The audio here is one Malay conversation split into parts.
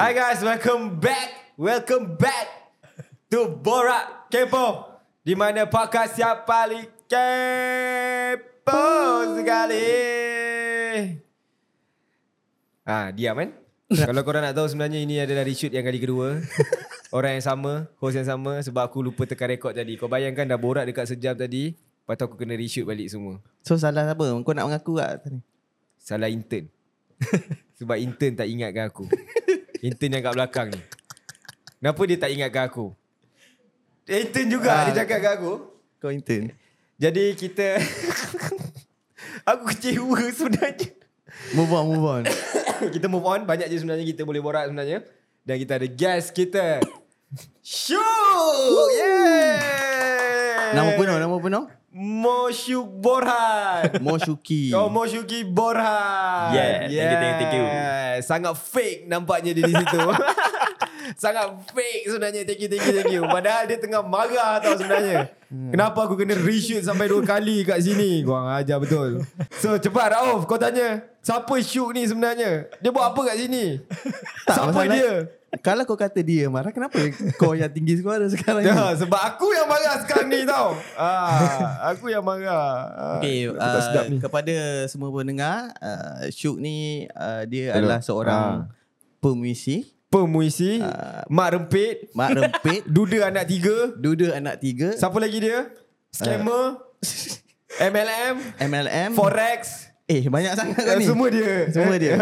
Hi guys, welcome back to BorakKaypoh, di mana podcast yang paling kepo sekali. Diam kan? Kalau korang nak tahu, sebenarnya ini adalah reshoot yang kali kedua. Orang yang sama, host yang sama, sebab aku lupa tekan rekod tadi. Kau bayangkan dah borak dekat sejam tadi, lepas tu aku kena reshoot balik semua. So salah apa? Kau nak mengaku tak tadi? Salah intern. Sebab intern tak ingatkan aku. Intern yang kat belakang ni, kenapa dia tak ingatkan aku? Intern juga dia cakap kat aku, kau intern. Jadi kita aku kecewa sebenarnya. Move on Kita move on. Banyak je sebenarnya kita boleh borak sebenarnya. Dan kita ada guest kita, Syuk. Yeah. Nama penuh Mosyuki Borhan. Mosyuki Borhan. Yeah, yeah. Thank you. Sangat fake nampaknya dia di situ. Sangat fake sebenarnya. Thank you. Padahal dia tengah marah tau sebenarnya. Kenapa aku kena reshoot sampai 2 kali kat sini? Kau ajar betul. So cepat Rauf, kau tanya, siapa Syuk ni sebenarnya? Dia buat apa kat sini? Siapa dia? Kalau kau kata dia marah, kenapa kau yang tinggi suara sekarang ni? Sebab aku yang marah sekarang ni tau. Aku yang marah. Okay, kepada semua pendengar, Syuk ni dia adalah seorang Pemuisi. Mak rempit. Duda anak tiga. Siapa lagi dia? Scammer. MLM. Forex. Banyak sangat kan ni. Semua dia.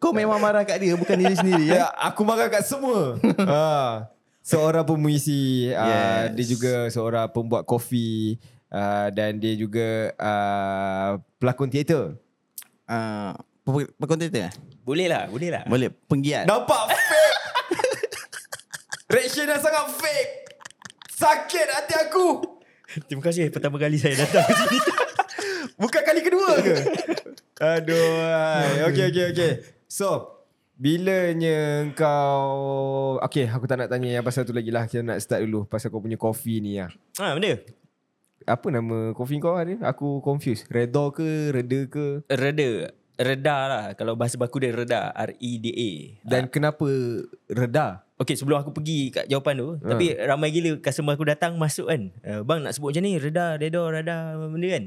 Kau memang marah kat dia, bukan diri sendiri. Ya, aku marah kat semua. Seorang pemuisi, yes. Dia juga seorang pembuat kopi, dan dia juga pelakon teater. Pelakon teater? Boleh lah. Boleh, penggiat. Nampak fake. Reaction dah sangat fake. Sakit hati aku. Terima kasih pertama kali saya datang ke sini. Bukan kali kedua ke? Aduh. Okay. So, bilanya kau... Okay, aku tak nak tanya yang pasal tu lagi lah. Kita nak start dulu pasal kau punya kopi ni lah. Benda? Apa nama kopi kau ni? Aku confused. Reda ke? Reda. Reda lah. Kalau bahasa baku dia Reda. R-E-D-A. Dan kenapa Reda? Okay, sebelum aku pergi kat jawapan tu, tapi ramai gila customer aku datang masuk kan. Bang nak sebut macam ni, Reda, benda kan.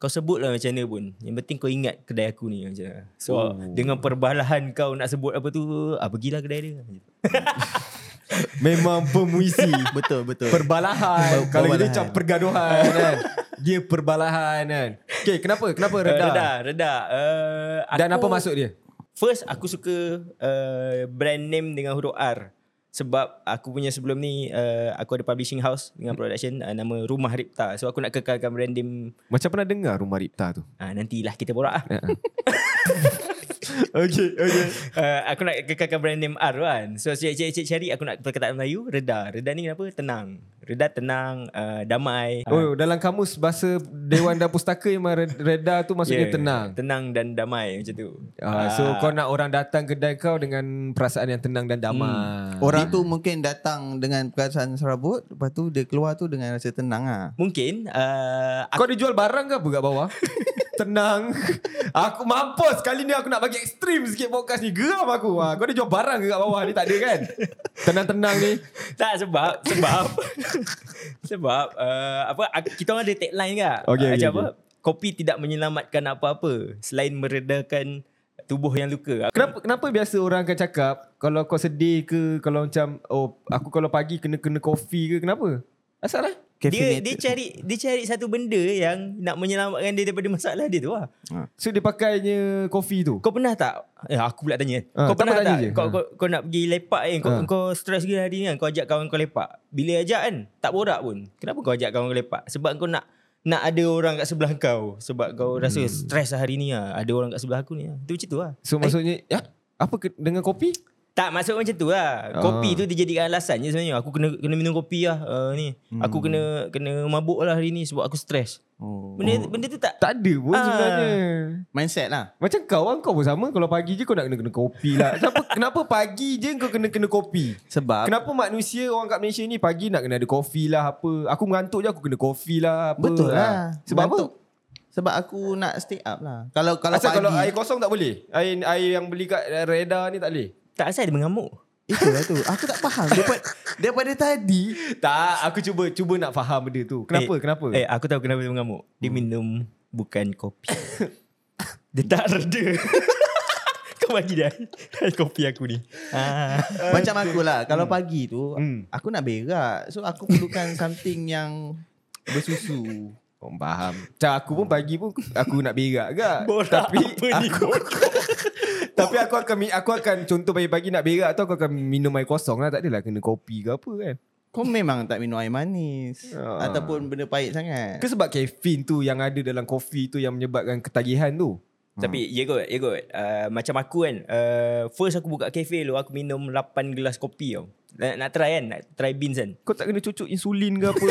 Kau sebut lah macam mana pun, yang penting kau ingat kedai aku ni macam mana. So dengan perbalahan kau nak sebut apa tu, pergilah kedai dia. Memang pemuisi. Betul. Perbalahan. Kalau dia macam pergaduhan kan. Dia perbalahan kan. Okay, kenapa Reda? Reda. Dan apa maksud dia? First, aku suka brand name dengan huruf R. Sebab aku punya sebelum ni, aku ada publishing house dengan production, nama Rumah Ripta. So aku nak kekalkan brand name. Macam pernah dengar Rumah Ripta tu? Nantilah kita borak lah. Okay. Aku nak kekalkan brand name R kan. So cik cari aku nak perkataan Melayu, Reda. Reda ni kenapa? Tenang. Reda tenang, damai. Dalam kamus bahasa Dewan dan Pustaka, Reda tu maksudnya tenang. Tenang dan damai macam tu. So kau nak orang datang kedai kau dengan perasaan yang tenang dan damai. Orang tu mungkin datang dengan perasaan serabut, lepas tu dia keluar tu dengan rasa tenang lah. Mungkin kau ada jual barang ke apa kat bawah? Tenang. Aku mampus. Kali ni aku nak bagi ekstrim sikit podcast ni. Geram aku. Kau ada jual barang ke kat bawah ni? Tak ada kan? Tenang-tenang ni. Tak, sebab kita orang ada tagline kan? Okay. Kopi tidak menyelamatkan apa-apa selain meredakan tubuh yang luka. Kenapa biasa orang akan cakap kalau kau sedih ke, kalau macam aku kalau pagi kena kopi ke, kenapa? Asal lah dia cari satu benda yang nak menyelamatkan dia daripada masalah dia tu lah. So dia pakainya kopi tu. Kau pernah tak? Aku pula tanya. Kau pernah tak? Kau nak pergi lepak kan? Kau stres ke hari ni kan? Kau ajak kawan kau lepak. Bila ajak kan, tak borak pun. Kenapa kau ajak kawan kau lepak? Sebab kau nak ada orang kat sebelah kau. Sebab kau rasa stres hari ni lah. Ada orang kat sebelah aku ni lah. Itu macam tu lah. So maksudnya apa dengan kopi? Tak, maksud macam tu lah. Kopi tu dijadikan alasan je sebenarnya. Aku kena minum kopi lah ni. Aku kena mabuk lah hari ni sebab aku stres. Benda tu tak ada pun sebenarnya. Mindset lah. Macam kau pun sama. Kalau pagi je kau nak kena kopi lah. Kenapa pagi je kau kena kopi? Sebab kenapa manusia orang kat Malaysia ni pagi nak kena ada kopi lah apa. Aku mengantuk je aku kena kopi lah apa. Betul lah. Sebab mengantuk. Apa? Sebab aku nak stay up lah. Kalau pagi, kalau air kosong tak boleh. Air yang beli kat Reda ni tak boleh. Tak, saya dia mengamuk. Itulah tu. Aku tak faham. Daripada tadi. Tak, aku cuba nak faham benda tu. Kenapa? Aku tahu kenapa dia mengamuk. Dia minum bukan kopi. Dia tak reda. Kau bagi dia kopi aku ni. Macam akulah. Kalau pagi tu, aku nak berak. So, aku perlukan something yang bersusu. Kau faham. Macam aku pun pagi pun aku nak berak ke. Tapi aku akan contoh pagi-pagi nak berak tu aku akan minum air kosong lah. Tak adalah kena kopi ke apa kan. Kau memang tak minum air manis ataupun benda pahit sangat. Ke sebab kafein tu yang ada dalam kopi tu yang menyebabkan ketagihan tu. Tapi ya kot. Macam aku kan, first aku buka kafe tu aku minum 8 gelas kopi tau. Nak try beans kan. Kau tak kena cucuk insulin ke apa.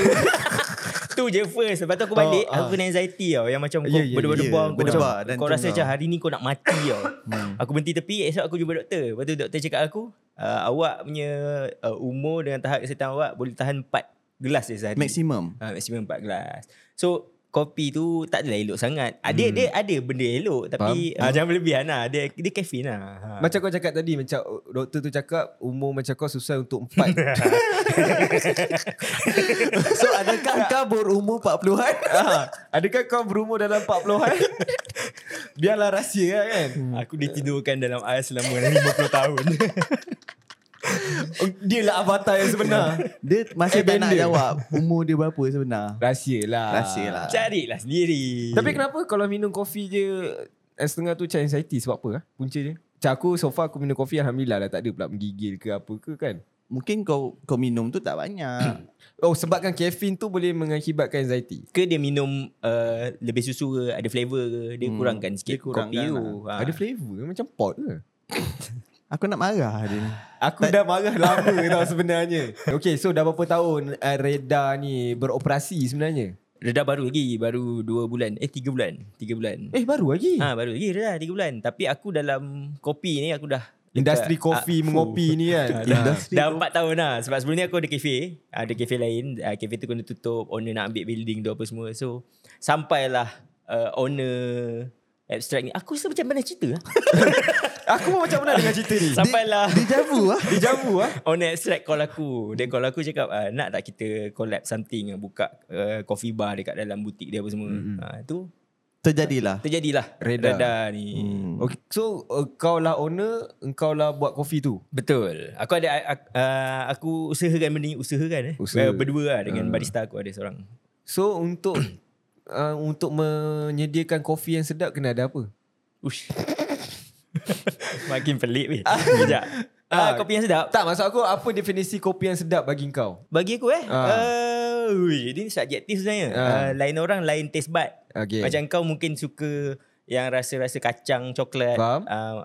Itu je first. Lepas tu aku balik aku kena anxiety tau. Yang macam kau berdebar-debar kau rasa macam hari ni kau nak mati tau. Aku berhenti tepi. Esok aku jumpa doktor. Lepas tu doktor cakap aku, awak punya umur dengan tahap kesihatan awak boleh tahan 4 gelas je sehari. Maksimum 4 gelas. So kopi tu tak adalah elok sangat. Dia ada benda elok tapi jangan berlebihan lah. Dia kafein lah. Macam kau cakap tadi, macam doktor tu cakap umur macam kau susah untuk 4. So adakah kau berumur 40-an? Adakah kau berumur dalam 40-an? Biarlah rahsia kan. Aku ditidurkan dalam air selama 50 tahun. Dia lah avatar yang sebenar. Dia masih tak nak jawab umur dia berapa sebenar. Rahsia lah. Carilah sendiri. Tapi kenapa kalau minum kopi je setengah tu macam anxiety? Sebab apa lah punca dia? Macam aku so far aku minum kopi alhamdulillah lah. Tak ada pula menggigil ke apa ke kan. Mungkin kau minum tu tak banyak. Oh, sebabkan kafein tu boleh mengakibatkan anxiety. Ke dia minum lebih susu ke, ada flavor ke. Dia kurangkan sikit dia kurangkan kopi tu lah. Ada flavor macam pot ke? Aku nak marah dia. Aku dah marah lama tau sebenarnya. Okay, so dah berapa tahun Reda ni beroperasi sebenarnya? Reda baru 2 bulan. 3 bulan. Baru lagi? Baru lagi Reda 3 bulan. Tapi aku dalam kopi ni aku dah industri kopi mengopi ni kan. Dah 4 tahun lah. Sebab sebelum ni aku ada kafe. Ada kafe lain. Kafe tu kena tutup. Owner nak ambil building tu apa semua. So sampailah owner Abstract ni. Aku rasa macam mana cerita lah. Aku pun macam mana dengar cerita ni. Sampailah Deja vu lah. On Abstract call aku. Dia call aku cakap, nak tak kita collab something. Buka coffee bar dekat dalam butik dia apa semua. Tu Terjadilah Reda ni. Okay. So kau lah owner, engkau lah buat kopi tu. Betul. Aku ada aku usahakan benda ni. Berdua lah dengan barista aku ada seorang. So untuk menyediakan kopi yang sedap kena ada apa? Ush. Makin pelik weh. Sekejap. Kopi yang sedap. Tak, maksud aku apa definisi kopi yang sedap bagi kau? Bagi aku ini subjektif sebenarnya. Lain orang lain taste bud. Okay. Macam kau mungkin suka yang rasa-rasa kacang, coklat.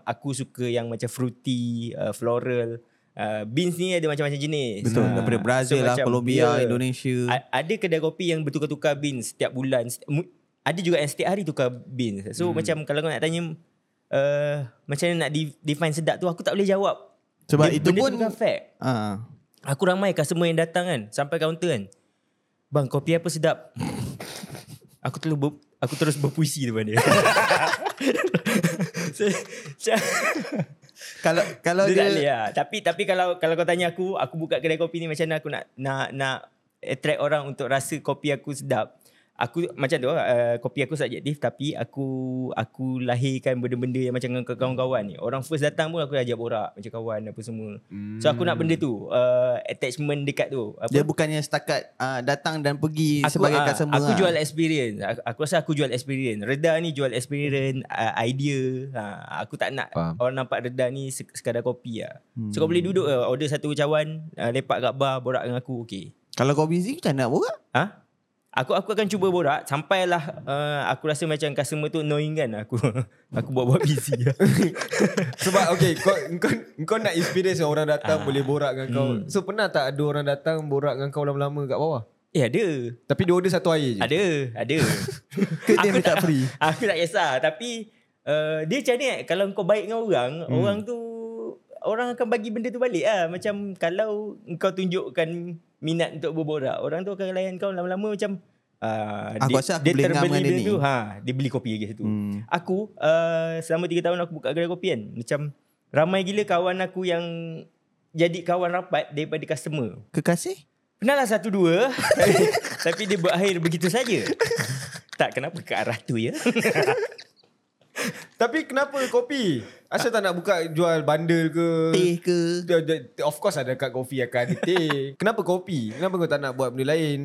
Aku suka yang macam fruity, floral. Beans ni ada macam-macam jenis. Betul. Daripada Brazil so, lah, Colombia, Indonesia. Ada kedai kopi yang bertukar-tukar beans setiap bulan. Ada juga yang setiap hari tukar beans. So macam kalau kau nak tanya macam mana nak define sedap tu, aku tak boleh jawab. Sebab itu pun bukan fact. Aku ramai customer yang datang kan, sampai kaunter kan, bang kopi apa sedap? Aku terus berpuisi depan dia. Kalau dia tapi kalau kau tanya aku buka kedai kopi ni macam mana aku nak attract orang untuk rasa kopi aku sedap. Aku macam tu kopi aku subjektif, tapi aku lahirkan benda-benda yang macam kawan-kawan ni. Orang first datang pun aku ajak borak macam kawan apa semua. So aku nak benda tu attachment dekat tu. Apa? Dia bukannya setakat datang dan pergi aku, sebagai customer. Aku jual experience. Aku rasa aku jual experience. Reda ni jual experience, idea. Aku tak nak orang nampak Reda ni sekadar kopi lah. So kau boleh duduk order satu cawan, lepak kat bar, borak dengan aku. Okay. Kalau kau busy macam nak borak? Aku akan cuba borak sampailah aku rasa macam customer tu annoying kan aku. Aku buat busy lah. Sebab okay, kau nak experience orang datang boleh borak dengan kau. So pernah tak ada orang datang borak dengan kau lama-lama kat bawah? Ada. Tapi dia order satu air je. Ada. Dia minta free. Aku tak kisah. Tapi dia macam ni kalau kau baik dengan orang, orang akan bagi benda tu balik lah. Macam kalau kau tunjukkan minat untuk berborak, orang tu akan layan kau lama-lama macam dia terbeli benda tu. Dia beli kopi lagi satu. Aku selama 3 tahun aku buka kedai kopi kan. Macam Ramai gila kawan aku yang jadi kawan rapat daripada customer. Kekasih? Pernahlah satu dua. Tapi dia berakhir begitu saja. Tak, kenapa ke arah tu ya? Tapi kenapa kopi? Asal tak nak buka jual bandel ke? Teh ke? Of course ada kat kopi akan teh. Kenapa kopi? Kenapa kau tak nak buat benda lain?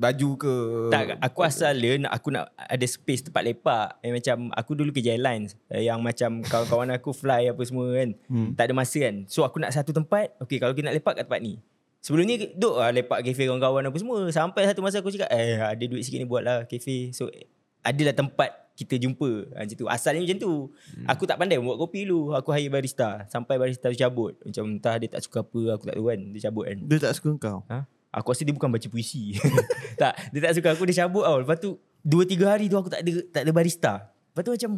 Baju ke? Tak, aku asal aku nak ada space tempat lepak. Macam aku dulu kerja airlines. Yang macam kawan-kawan aku fly apa semua kan. Tak ada masa kan. So aku nak satu tempat. Okay, kalau kita nak lepak kat tempat ni. Sebelum ni duduk lah lepak kafe kawan-kawan apa semua. Sampai satu masa aku cakap ada duit sikit ni buatlah kafe. So adalah tempat kita jumpa macam tu. Asalnya macam tu. Aku tak pandai buat kopi dulu. Aku hire barista. Sampai barista tu cabut. Macam entah dia tak suka apa. Aku tak tahu kan. Dia cabut kan. Dia tak suka kau? Ha? Aku rasa dia bukan baca puisi. Tak. Dia tak suka aku. Dia cabut tau. Lepas tu 2-3 hari tu aku tak ada barista. Lepas tu macam,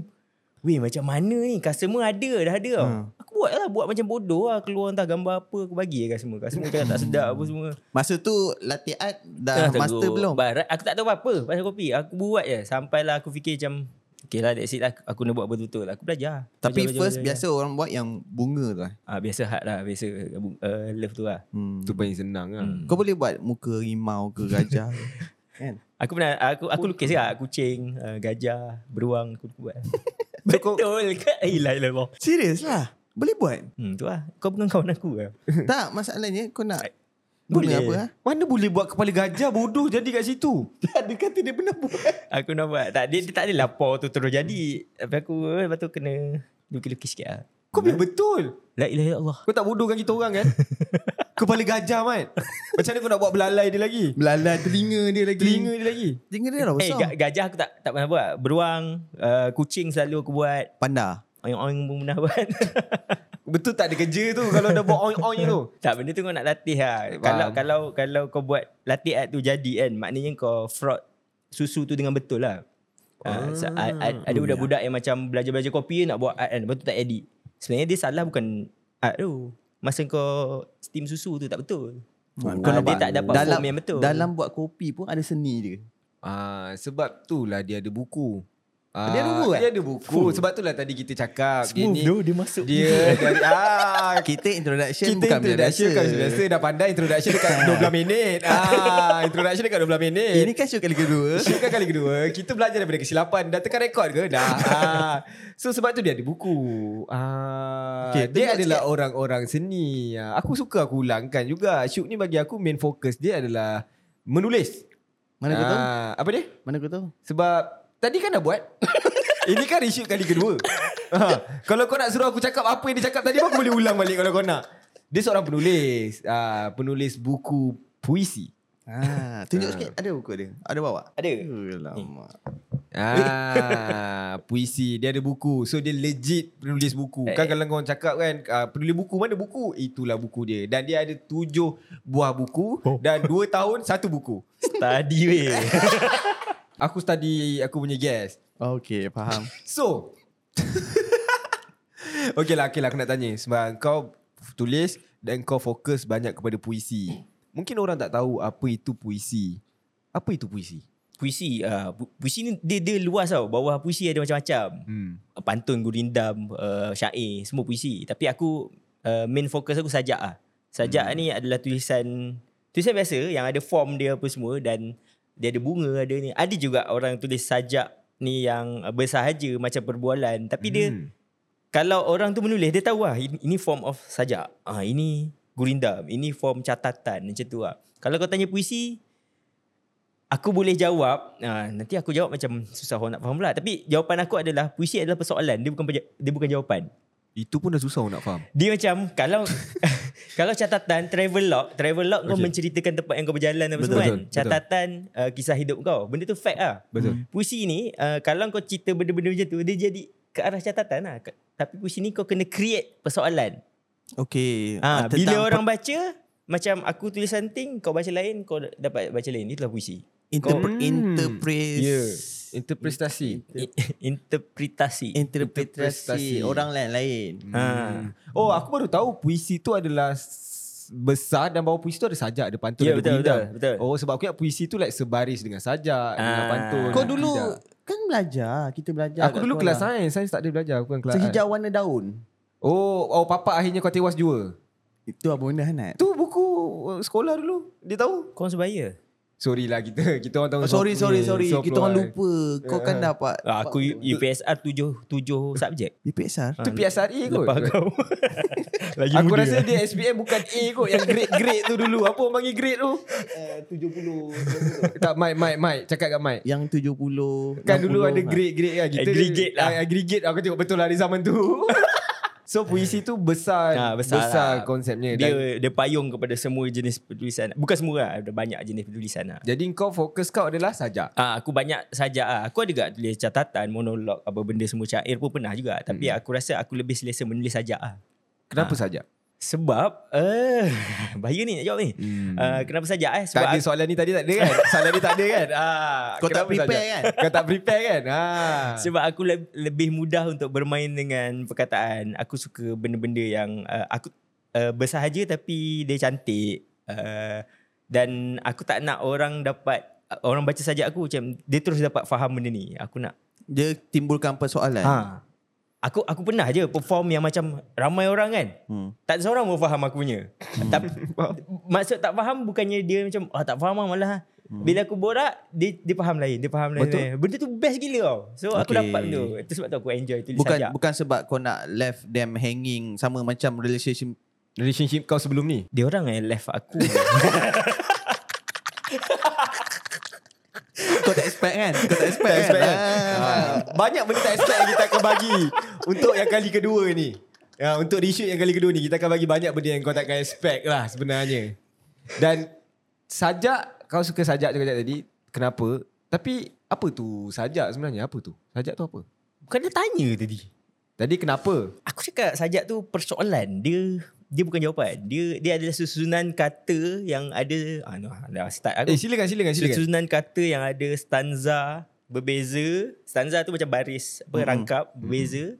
weh macam mana ni? Customer ada tau. Aku buat macam bodoh lah. Keluar entah gambar apa. Aku bagi lah customer. Customer cakap tak sedap apa semua. Masa tu latih art dah master belum? Aku tak tahu apa-apa pasal kopi. Aku buat je. Sampailah aku fikir macam okay lah, that's it lah. Aku nak buat betul-betul lah. Aku belajar. Tapi belajar. Biasa orang buat yang bunga tu lah. Biasa hard lah. Biasa love tu lah. Tu paling senang lah. Kau boleh buat muka rimau ke gajah ke? Kan? Aku pernah. Aku lukis lah. Kucing, gajah, beruang. Aku buat. Betul ke? Ilah. Serius lah. Boleh buat? Tu lah. Kau bukan kawan aku lah. Tak, masalahnya kau nak boleh apa lah? Mana boleh buat kepala gajah bodoh jadi kat situ? Tak, dia kata dia pernah buat. Aku nak buat. Tak, dia tak ada lapor tu terus jadi. Tapi aku lepas tu kena lukis-lukis sikit lah. Kau biar betul. La ilaha illallah. Kau tak bodohkan kita orang kan? Kepala gajah man. Macam mana kau nak buat belalai dia lagi? Belalai telinga dia lagi. Telinga dia dah besar. Gajah aku tak pernah buat. Beruang, kucing selalu aku buat. Panda. Oing-oing pun pernah buat. Betul tak ada kerja tu kalau dah buat oing-oing tu. Tak, benda tu kau nak latih lah. Kalau kau buat latih ad tu jadi kan, maknanya kau fraud susu tu dengan betul lah. Ada budak-budak yang macam belajar-belajar kopi nak buat ad kan, lepas tu tak edit. Sebenarnya dia salah bukan ad tu. Masa kau steam susu tu tak betul. Kau dia tak dapat form yang betul. Dalam buat kopi pun ada seni dia. Sebab tu lah dia ada buku. Dia ada buku. Sebab itulah tadi kita cakap smooth dia masuk. Dia kita introduction bukan biasa. Biasa dah pandai introduction dekat 12 minit. Introduction dekat 12 minit. Ini kan show kali kedua. Kita belajar daripada kesilapan. Dah tekan rekod ke? Dah. So sebab tu dia ada buku. Okay, dia adalah orang-orang seni. Aku suka, aku ulangkan juga. Syuk ni bagi aku main fokus dia adalah menulis. Mana kau tahu? Apa dia? Mana kau tahu? Sebab tadi kan dah buat. Ini kan reshoot kali kedua. Kalau kau nak suruh aku cakap apa yang dia cakap tadi, aku boleh ulang balik kalau kau nak. Dia seorang penulis. Penulis buku puisi. Tunjuk sikit. Ada buku dia? Ada bawa? Ada. Alamak. Puisi. Dia ada buku. So dia legit penulis buku. Kan kalau kau cakap kan, penulis buku, mana buku? Itulah buku dia. Dan dia ada 7 buah buku. Dan 2 tahun 1 buku. Study weh. Aku study aku punya guest. Okay, faham. So Okay lah aku nak tanya. Sebab kau tulis dan kau fokus banyak kepada puisi. Mungkin orang tak tahu apa itu puisi. Apa itu puisi? Puisi ni dia luas tau. Bawah puisi ada macam-macam. Pantun, gurindam, syair, semua puisi. Tapi aku main fokus aku sajak lah. Sajak ni adalah tulisan biasa yang ada form dia apa semua. Dan dia ada bunga, ada ni. Ada juga orang tulis sajak ni yang bersahaja macam perbualan. Tapi dia, kalau orang tu menulis, dia tahu lah ini form of sajak. Ini gurindam, ini form catatan macam tu lah. Kalau kau tanya puisi, aku boleh jawab. Nanti aku jawab macam susah orang nak faham pula. Tapi jawapan aku adalah puisi adalah persoalan. Dia bukan jawapan. Itu pun dah susah nak faham. Dia macam kalau catatan travelog kau menceritakan tempat yang kau berjalan apa semua kan. Catatan kisah hidup kau. Benda tu fact lah. Betul. Puisi ni kalau kau cerita benda-benda macam tu, dia jadi ke arah catatan lah. Tapi puisi ni kau kena create persoalan. Okay. Bila orang baca macam aku tulis something, kau baca lain, kau dapat baca lain. Itulah puisi. Interpretasi orang lain. Aku baru tahu puisi tu adalah besar dan bawah puisi tu ada sajak, ada pantun, ada betul. Oh, sebab aku ingat puisi tu like sebaris dengan sajak, dengan pantun. Kau dulu kan belajar, kita belajar. Aku dulu kelas sains tak ada belajar, aku kan kelas sehijauan daun. Oh Papa akhirnya kau tewas jua. Itu Abang Dah nak. Tu buku sekolah dulu. Dia tahu kau sebaya. Sorry lah kita orang tahu. Sorry. Kita orang lupa. Kau kan dapat. Aku UPSR 7 subjek. UPSR? Itu PSRE kot. Lepas kau. Lagi aku muda. Rasa dia SPM bukan A kot. Yang grade-grade tu dulu. Apa orang panggil grade tu? 70. Tak, Mike. Cakap kat Mike. Yang 70. Kan 60, dulu ada grade-grade kan. Aggregate lah. Aggregate. Aku tengok betul lah di zaman tu. So puisi tu besar lah konsepnya. Dia payung kepada semua jenis penulisan. Bukan semua lah, ada banyak jenis penulisan lah. Jadi kau fokus kau adalah sajak? Aku banyak sajak lah. Aku ada juga tulis catatan, monolog, apa benda semua, syair pun pernah juga. Tapi aku rasa aku lebih selesa menulis sajak lah. Kenapa sajak? Sebab bahaya ni nak jawab ni. Kenapa sajak sebab tadi soalan ni tadi tak ada kan? Soalan ni tak ada kan? Kau tak prepare kan? Sebab aku lebih mudah untuk bermain dengan perkataan. Aku suka benda-benda yang aku bersahaja tapi dia cantik. Dan aku tak nak orang baca sajak aku macam dia terus dapat faham benda ni. Aku nak dia timbulkan persoalan. Aku pernah je perform yang macam ramai orang kan. Tak ada seorang pun faham aku punya. Tapi, maksud tak faham bukannya dia macam tak faham malah. Bila aku borak dia faham lain. Betul. Benda tu best gila tau. So aku dapat tu. Itu sebab tu aku enjoy tulis sajak. Bukan sebab kau nak left them hanging. Sama macam relationship kau sebelum ni. Dia orang yang left aku. Kau tak expect kan? Kau tak expect kan? Banyak benda tak expect yang kita akan bagi untuk yang kali kedua ni. Untuk reshoot yang kali kedua ni kita akan bagi banyak benda yang kau takkan expect lah sebenarnya. Dan sajak, kau suka sajak juga tadi. Kenapa? Tapi apa tu sajak sebenarnya? Apa tu? Sajak tu apa? Bukan dia tanya tadi kenapa? Aku cakap sajak tu persoalan. Dia bukan jawapan. Dia adalah susunan kata yang ada silakan. Susunan kata yang ada stanza berbeza. Stanza tu macam baris rangkap berbeza.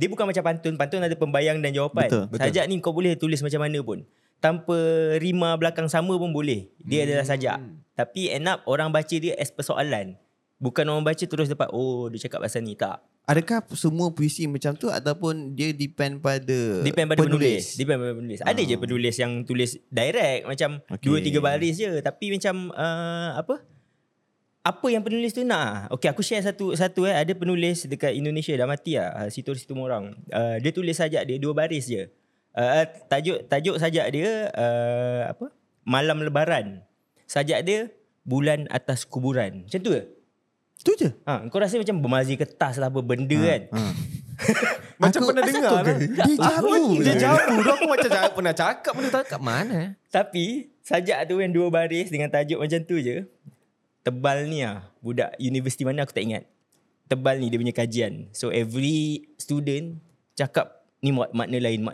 Dia bukan macam pantun. Pantun ada pembayang dan jawapan. Betul. Sajak ni kau boleh tulis macam mana pun. Tanpa rima belakang sama pun boleh. Dia adalah sajak. Tapi end up orang baca dia as persoalan. Bukan orang baca terus dapat dia cakap pasal ni. Tak. Adakah semua puisi macam tu ataupun dia depend pada penulis? Depend pada penulis. Ada je penulis yang tulis direct macam 2-3 baris je tapi macam apa yang penulis tu nak. Okey, aku share satu ada penulis dekat Indonesia dah mati ah, situ orang. Dia tulis sajak dia 2 baris je. Tajuk sajak dia Malam Lebaran. Sajak dia Bulan Atas Kuburan. Macam tu ke? Tu je. Kau rasa macam bermazir kertas lah apa benda kan. Macam aku pernah dengar lah. Dia jauh aku macam pernah cakap benda tak kat mana. Tapi sajak tu yang 2 baris dengan tajuk macam tu je. Tebal ni budak universiti mana aku tak ingat. Tebal ni dia punya kajian. So every student cakap ni makna lain.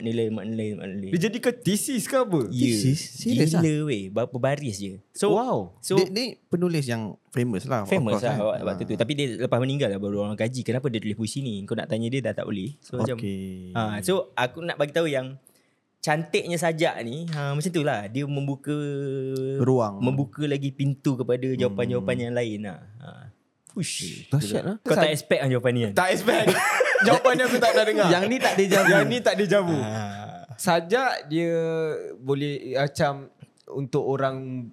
Dia jadi ke thesis ke apa? Thesis? Serius lah. Gila weh. Berapa baris je. So, wow. So, dia ni penulis yang famous lah waktu tu. Tapi dia lepas meninggal lah baru orang kaji. Kenapa dia tulis puisi ni? Kau nak tanya dia dah tak boleh. So, so aku nak bagi tahu yang cantiknya sajak ni macam tu lah. Dia membuka ruang. Membuka lagi pintu kepada jawapan-jawapan yang lain lah. Uish, dahsyat lah. Kau tak expect kan jawapan ni kan? Tak expect. Jawapan aku tak pernah dengar. Yang ni tak dejavu. Sajak dia boleh macam untuk orang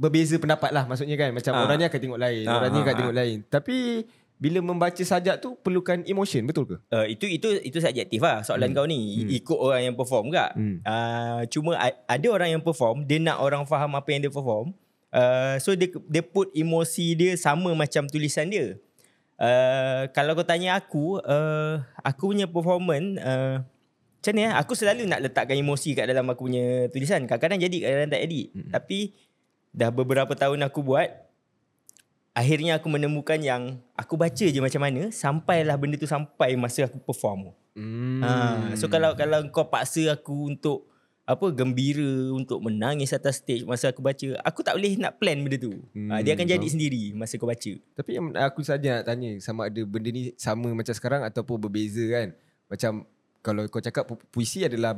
berbeza pendapat lah maksudnya kan. Macam orang ni akan tengok lain, orang ni akan tengok lain. Tapi bila membaca sajak tu perlukan emotion, betul ke? Itu subjektif lah soalan kau ni. Ikut orang yang perform tak? Cuma ada orang yang perform, dia nak orang faham apa yang dia perform. So dia put emosi dia sama macam tulisan dia. Kalau kau tanya aku punya performance macam ni aku selalu nak letakkan emosi kat dalam aku punya tulisan. Kadang-kadang jadi, kadang-kadang tak jadi. Tapi dah beberapa tahun aku buat, akhirnya aku menemukan yang aku baca je macam mana sampailah benda tu sampai masa aku perform. So kalau kau paksa aku untuk gembira, untuk menangis atas stage masa aku baca, aku tak boleh nak plan benda tu. Dia akan jadi sendiri masa kau baca. Tapi aku saja nak tanya, sama ada benda ni sama macam sekarang ataupun berbeza kan? Macam kalau kau cakap puisi adalah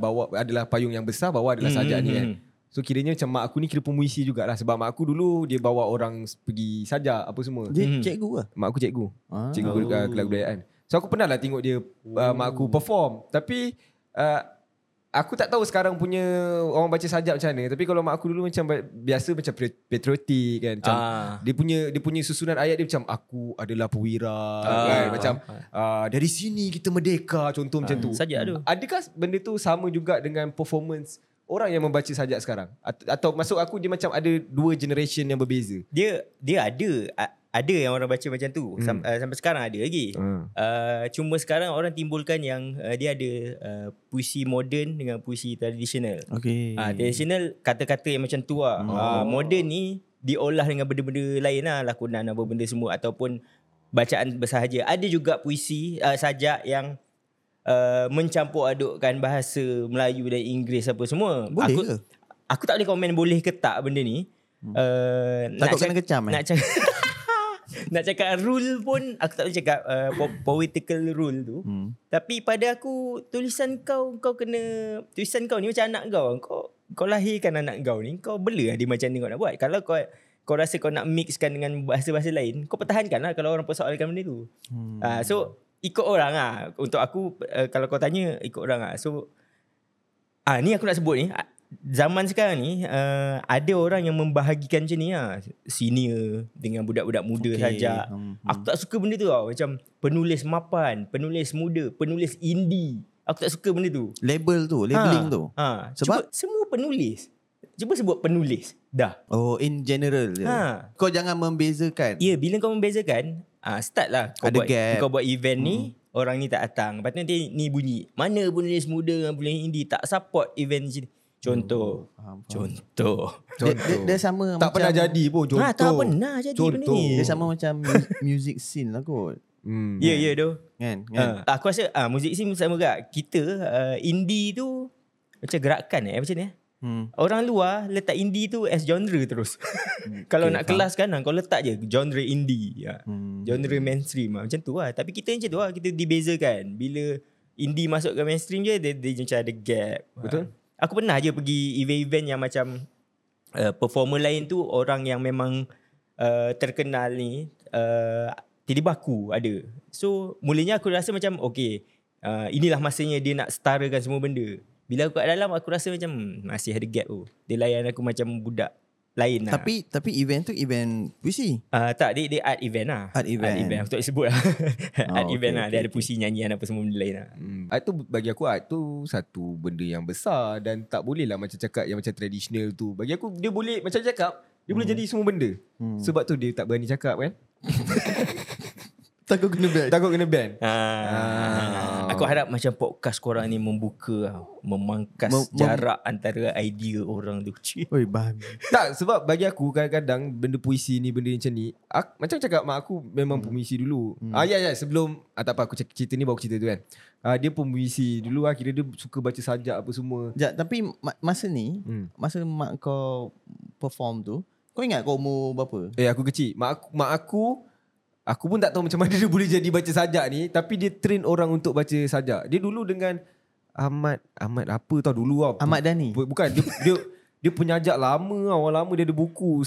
payung yang besar, bawah adalah sajak ni kan. So kiranya macam mak aku ni kira pemuisi jugalah. Sebab mak aku dulu dia bawa orang pergi sajak apa semua. Dia cikgu ke? Mak aku cikgu. Cikgu Kelab Kebudayaan. So aku pernah lah tengok dia mak aku perform. Tapi aku tak tahu sekarang punya orang baca sajak macam mana. Tapi kalau mak aku dulu macam biasa macam patriotik kan. Macam dia punya susunan ayat dia macam aku adalah perwira kan. Macam dari sini kita merdeka, contoh macam tu. Sajak tu. Adakah benda tu sama juga dengan performance orang yang membaca sajak sekarang? Atau masuk aku dia macam ada dua generation yang berbeza. Dia ada. Ada yang orang baca macam tu sampai sekarang ada lagi. Cuma sekarang orang timbulkan yang dia ada puisi moden dengan puisi tradisional. Okay. Tradisional kata-kata yang macam tu lah. Moden ni diolah dengan benda-benda lain lah, lakonan apa benda semua ataupun bacaan bersahaja. Ada juga puisi sajak yang mencampur adukkan bahasa Melayu dan Inggeris apa semua. Boleh ke? Aku tak boleh komen boleh ke tak benda ni. Takut kena kecam eh? Nak cakap rule pun aku tak boleh cakap poetical rule tu. Tapi pada aku tulisan kau ni macam anak kau. Kau lahirkan anak kau ni, kau bela dia macam ni kau nak buat. Kalau kau rasa kau nak mixkan dengan bahasa-bahasa lain, kau pertahankanlah kalau orang persoalkan benda tu. So ikut orang lah. Untuk aku kalau kau tanya ikut orang lah. So ni aku nak sebut ni, zaman sekarang ni ada orang yang membahagikan macam ni lah, senior dengan budak-budak muda saja. Aku tak suka benda tu tau. Macam penulis mapan, penulis muda, penulis indie. Aku tak suka benda tu. Label tu, labeling tu. Sebab cuba, semua penulis. Cuba sebut penulis. Dah. Oh, in general. Kau jangan membezakan. Ya, bila kau membezakan, start lah. Kau buat event ni. Orang ni tak datang. Lepas tu nanti ni bunyi. Mana penulis muda dengan penulis indie tak support event ni. Contoh. Dia sama tak macam, pernah jadi pun contoh. Tak pernah jadi benda ni. Dia sama macam music scene lah kot. Ya tu. Kan? Aku rasa music scene sama juga. Kita indie tu macam gerakan macam ni. Orang luar letak indie tu as genre terus. Kalau nak kelas kan kau letak je genre indie. Genre mainstream macam tu lah. Tapi kita macam tu lah, kita dibezakan. Bila indie masuk ke mainstream je dia macam ada gap. Betul. Aku pernah je pergi event-event yang macam performer lain tu orang yang memang terkenal ni tiba-tiba aku ada. So mulanya aku rasa macam okay, inilah masanya dia nak setarakan semua benda. Bila aku kat dalam aku rasa macam masih ada gap tu. Dia layan aku macam budak lain lah. Tapi event tu event puisi? Tak, dia art event lah. Art event. Aku tak boleh sebut lah. Art event. Dia ada puisi, nyanyian apa semua benda lain lah. Art tu bagi aku, art tu satu benda yang besar. Dan tak boleh lah macam cakap yang macam tradisional tu. Bagi aku dia boleh macam cakap, dia boleh jadi semua benda. Sebab tu dia tak berani cakap kan. Takut kena ban. Aku harap macam podcast korang ni membuka, memangkas jarak antara idea orang tu. Oi, bahan. Tak, sebab bagi aku kadang-kadang benda puisi ni, benda macam ni. Macam cakap mak aku memang puisi dulu. Ya, sebelum tak apa aku cerita ni baru cerita tu kan. Dia pun puisi dulu lah, kira dia suka baca sajak apa semua. Tapi masa ni, masa mak kau perform tu, kau ingat kau umur berapa? Aku kecil. Aku pun tak tahu macam mana dia boleh jadi baca sajak ni. Tapi dia train orang untuk baca sajak. Dia dulu dengan Amat apa tau dulu lah. Amat Dani? Bukan. Dia penyajak lama. Orang lama dia ada buku.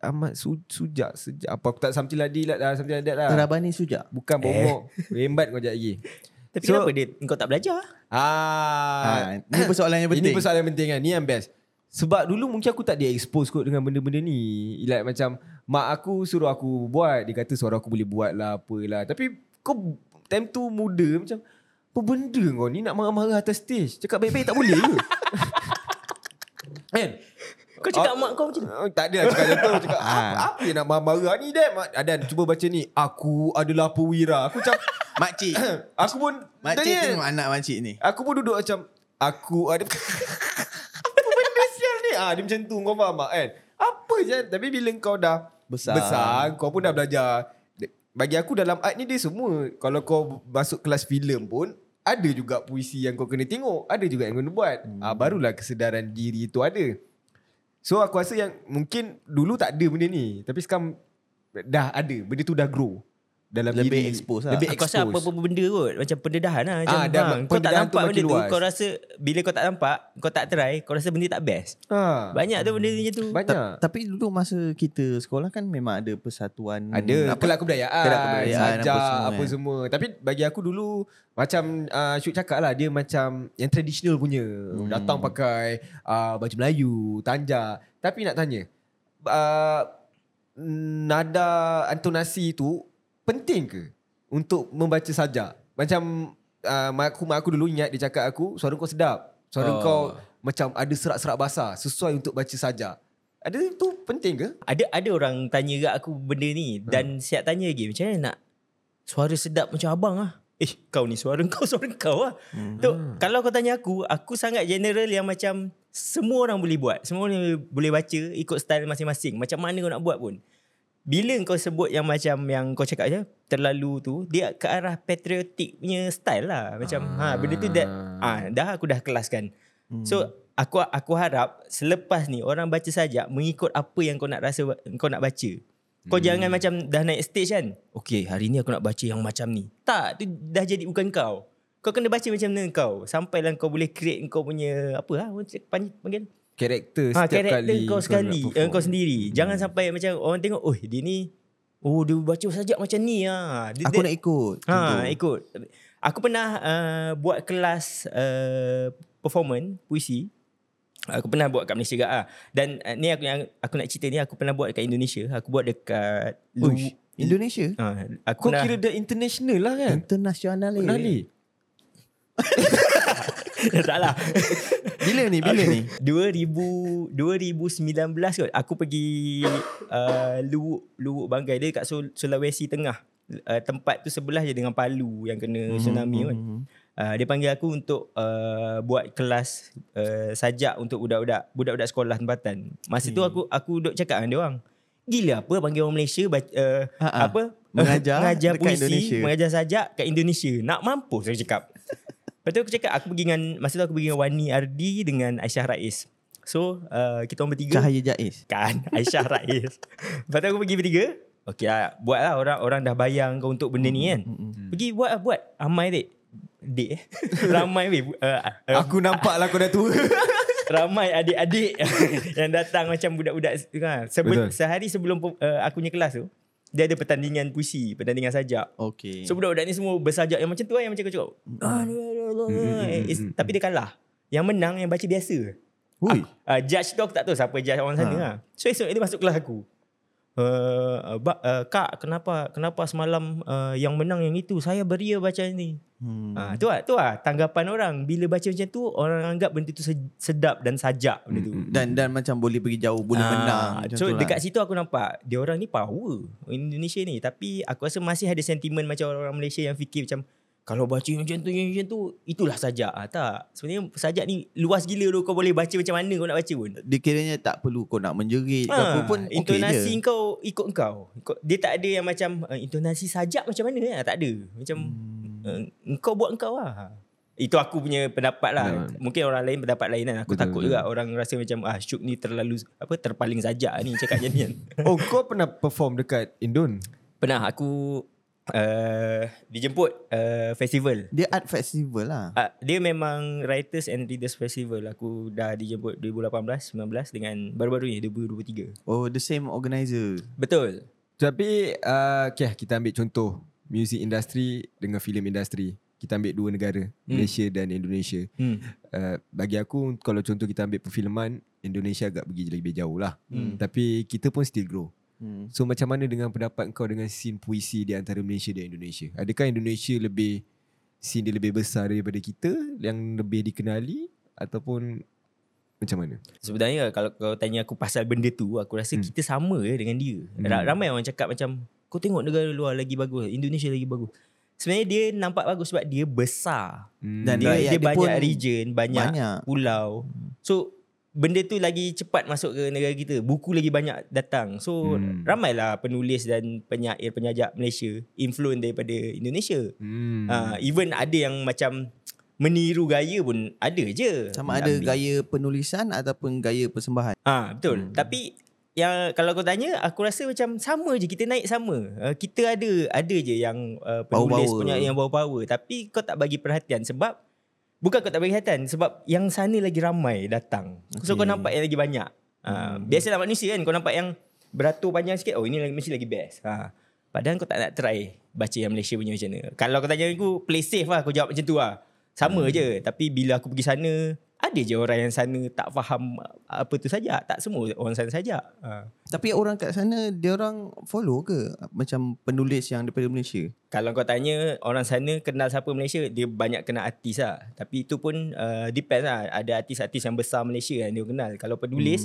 Amat Sujak. Apa aku tak something like that lah. Rabani Sujak? Bukan bomok. Rembat kau sekejap lagi. Tapi kenapa dia kau tak belajar? Ini persoalan yang penting. Ini persoalan yang penting kan. Ni yang best. Sebab dulu mungkin aku tak di-expose kot dengan benda-benda ni. Like macam mak aku suruh aku buat. Dia kata suara aku boleh buat lah apalah. Tapi kau time tu muda macam apa benda kau ni nak marah-marah atas stage. Cakap baik-baik tak boleh ke? Kan? Kau cakap mak kau macam ni? Tak ada lah cakap macam tu. Cakap apa yang nak marah-marah ni Dad? Adan cuba baca ni. Aku adalah perwira. Aku macam makcik. Aku pun makcik tanya, tengok anak makcik ni. Aku pun duduk macam aku ada dia macam tu kau faham tak kan? Apa je. Tapi bila kau dah besar kau pun dah belajar. Bagi aku dalam art ni dia semua. Kalau kau masuk kelas filem pun ada juga puisi yang kau kena tengok, ada juga yang kau kena buat. Barulah kesedaran diri tu ada. So aku rasa yang mungkin dulu tak ada benda ni, tapi sekarang dah ada. Benda tu dah grow. dalam lebih diri expose lah. Lebih expose. Aku rasa apa-apa benda kot macam pendedahan lah. Macam kau tak nampak benda tu, kau rasa bila kau tak nampak, kau tak try, kau rasa benda tak best. Banyak tu benda macam tu. Tapi dulu masa kita sekolah kan memang ada persatuan, ada kelab kebudayaan, sajak apa semua. Tapi bagi aku dulu macam Syuk cakap lah, dia macam yang traditional punya, datang pakai baju Melayu, tanjak. Tapi nak tanya, nada intonasi tu penting ke untuk membaca sajak? Macam mak aku dulu ingat dia cakap aku, suara kau sedap, suara kau macam ada serak-serak basah, sesuai untuk baca sajak. Ada tu penting ke? Ada orang tanya kat aku benda ni dan siap tanya lagi, macam mana nak suara sedap macam abang lah. Eh, kau ni suara kau lah. Kalau kau tanya aku sangat general yang macam semua orang boleh buat, semua orang boleh baca ikut style masing-masing, macam mana kau nak buat pun. Bila kau sebut yang macam yang kau cakap je terlalu tu, dia ke arah patriotic punya style lah. Macam benda tu dah aku dah kelaskan. So aku harap selepas ni orang baca sajak mengikut apa yang kau nak rasa kau nak baca. Kau jangan macam dah naik stage kan, okay hari ni aku nak baca yang macam ni. Tak, tu dah jadi bukan kau. Kau kena baca macam mana kau, sampailah kau boleh create kau punya apa lah, panggil karakter setiap kali kau sendiri. Jangan sampai macam orang tengok, oh dia ni, oh dia baca sajak macam ni lah, aku nak ikut. Ikut. Aku pernah buat kelas performance puisi. Aku pernah buat kat Malaysia juga lah. Dan ni aku nak cerita ni, aku pernah buat dekat Indonesia. Aku buat dekat Indonesia? Aku kira dah international lah kan? International ni. Tak lah. Bila ni? 2019 kot. Aku pergi Luuk Banggai, dia kat Sulawesi Tengah. Tempat tu sebelah je dengan Palu yang kena tsunami kan. Dia panggil aku untuk buat kelas sajak untuk budak-budak sekolah tempatan. Masa tu aku duk cakap dengan dia orang. Gila apa panggil orang Malaysia mengajar puisi, Indonesia. Mengajar sajak kat Indonesia. Nak mampus saya cakap. Lepas tu aku pergi dengan Wani Ardi dengan Aisyah Rais. So kita orang bertiga. Cahaya Jaiz. Kan Aisyah Rais. Lepas tu aku pergi bertiga. Okey lah, buatlah orang dah bayang kau untuk benda ni kan. Pergi buat amai dek. Ramai weh. Aku nampak lah kau dah tua. Ramai adik-adik yang datang macam budak-budak kan. Sehari sebelum aku punya kelas tu, dia ada pertandingan puisi, pertandingan sajak. Okay. So budak-budak ni semua bersajak yang macam tu lah, yang macam kau cakap. Tapi dia kalah. Yang menang yang baca biasa. Judge tu aku tak tahu siapa judge orang sana lah. So esok dia masuk kelas aku. Kak, kenapa semalam yang menang yang itu, saya beria baca ni. Tu lah tanggapan orang bila baca macam tu, orang anggap benda tu sedap dan sajak benda tu. Dan macam boleh pergi jauh, boleh menang. So dekat situ aku nampak dia orang ni power Indonesia ni, tapi aku rasa masih ada sentimen macam orang Malaysia yang fikir macam kalau baca macam tu itulah sajak. Tak, sebenarnya sajak ni luas gila tu, kau boleh baca macam mana kau nak baca pun. Dia kiranya tak perlu kau nak menjerit apa pun, intonasi okay kau ikut kau. Dia tak ada yang macam intonasi sajak macam mana ya? Tak ada. Macam kau buat kau lah. Itu aku punya pendapat lah. Mungkin orang lain pendapat lain kan. Aku takut juga orang rasa macam Syuk ni terlalu terpaling sajak ni cakap macam ni kan. Oh, kau pernah perform dekat Indon? Pernah. Aku dijemput festival. Dia art festival lah. Dia memang Writers and Readers Festival. Aku dah dijemput 2018, 19 dengan baru-baru ni 2023. Oh, the same organizer. Betul. Tapi okay, kita ambil contoh music industry dengan film industry. Kita ambil dua negara, Malaysia dan Indonesia. Bagi aku kalau contoh kita ambil perfilman, Indonesia agak pergi lebih jauh lah. Tapi kita pun still grow. So macam mana dengan pendapat kau dengan scene puisi di antara Malaysia dan Indonesia? Adakah Indonesia lebih, scene dia lebih besar daripada kita, yang lebih dikenali, ataupun macam mana? Sebenarnya kalau kau tanya aku pasal benda tu, aku rasa kita sama dengan dia. Ramai orang cakap macam kau tengok negara luar lagi bagus, Indonesia lagi bagus. Sebenarnya dia nampak bagus sebab dia besar, dan dia banyak region, banyak pulau. So benda tu lagi cepat masuk ke negara kita. Buku lagi banyak datang. So ramailah penulis dan penyair-penyajak Malaysia influence daripada Indonesia. Even ada yang macam meniru gaya pun ada je. Sama ada gaya penulisan ataupun gaya persembahan. Betul. Tapi yang kalau kau tanya, aku rasa macam sama je, kita naik sama. Kita ada je yang penulis power, punya yang bawa power, tapi kau tak bagi perhatian sebab bukan kau tak bagi perhatian, sebab yang sana lagi ramai datang. Okay. So kau nampak yang lagi banyak. Biasalah manusia kan, kau nampak yang beratur panjang sikit, oh ini lagi mesti lagi best. Padahal kau tak nak try baca yang Malaysia punya macam mana. Kalau kau tanya aku, play safe lah, aku jawab macam tu lah. Sama je. Tapi bila aku pergi sana, ada je orang yang sana tak faham apa tu saja. Tak semua orang sana saja. Tapi orang kat sana, dia orang follow ke macam penulis yang daripada Malaysia? Kalau kau tanya orang sana kenal siapa Malaysia, dia banyak kenal artis lah. Tapi itu pun depends lah. Ada artis-artis yang besar Malaysia yang dia kenal. Kalau penulis,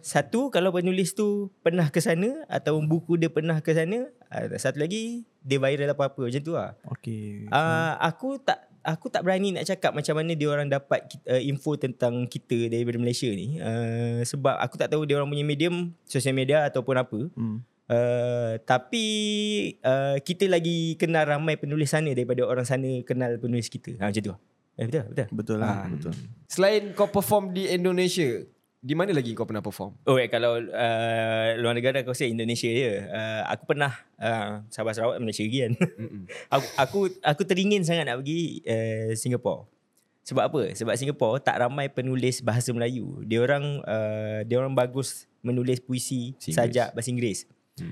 satu, kalau penulis tu pernah ke sana atau buku dia pernah ke sana, satu lagi dia viral apa-apa macam tu lah. Okay. Aku tak berani nak cakap macam mana dia orang dapat info tentang kita daripada Malaysia ni. Sebab aku tak tahu dia orang punya medium, sosial media ataupun apa. Tapi kita lagi kenal ramai penulis sana daripada orang sana kenal penulis kita. Macam tu. Betul. Betul. Selain kau perform di Indonesia, di mana lagi kau pernah perform? Kalau luar negara, kau say Indonesia je. Aku pernah Sabah Sarawak, Malaysia lagi kan. Aku teringin sangat nak pergi Singapura. Sebab apa? Sebab Singapura tak ramai penulis bahasa Melayu. Dia orang bagus menulis puisi, sajak bahasa Inggeris.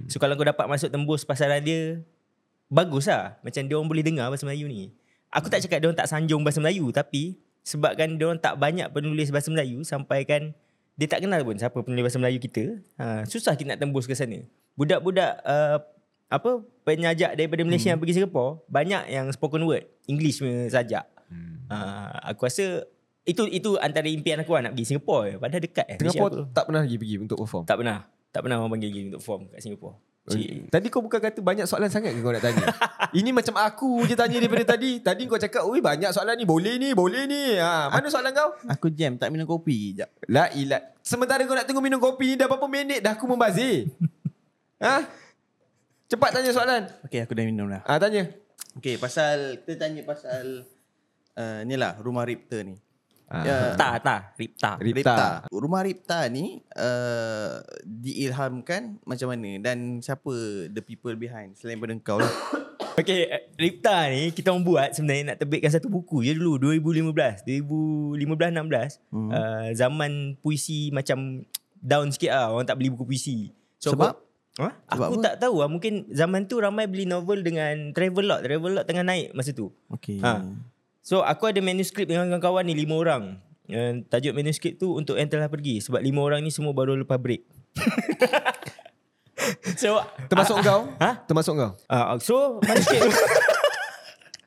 So kalau kau dapat masuk tembus pasaran dia, bagus lah. Macam dia orang boleh dengar bahasa Melayu ni. Aku tak cakap dia orang tak sanjung bahasa Melayu, tapi sebabkan dia orang tak banyak penulis bahasa Melayu, sampaikan dia tak kenal pun siapa penulis bahasa Melayu kita. Susah kita nak tembus ke sana. Budak-budak penyajak daripada Malaysia yang pergi Singapura, banyak yang spoken word, English punya sajak. Aku rasa itu antara impian aku lah, nak pergi Singapura. Padahal dekat Singapura tak pernah lagi pergi untuk perform. Tak pernah orang panggil pergi untuk perform kat Singapura. Tadi kau bukan kata banyak soalan sangat ke kau nak tanya? Ini macam aku je tanya daripada tadi kau cakap banyak soalan ni, boleh ni. Mana soalan kau? Aku jam tak minum kopi sekejap. La ilah. Sementara kau nak tunggu minum kopi ni, dah berapa minit dah aku membazir. Cepat tanya soalan. Okay, aku dah minum dah. Tanya. Okay, kita tanya pasal ni lah, Rumah Ripta ni. Ripta. Rumah Ripta ni diilhamkan macam mana, dan siapa the people behind selain pada engkau lah? Okay, Ripta ni kita orang buat sebenarnya nak terbitkan satu buku je dulu 2015-16. Zaman puisi macam down sikit lah, orang tak beli buku puisi. So, Sebab aku tak tahu lah, mungkin zaman tu ramai beli novel dengan Travelog tengah naik masa tu. Okay. So aku ada manuskrip dengan kawan-kawan ni 5 orang. Tajuk manuskrip tu untuk yang telah pergi, sebab 5 orang ni semua baru lepas break. So termasuk kau? Termasuk kau? So manuskrip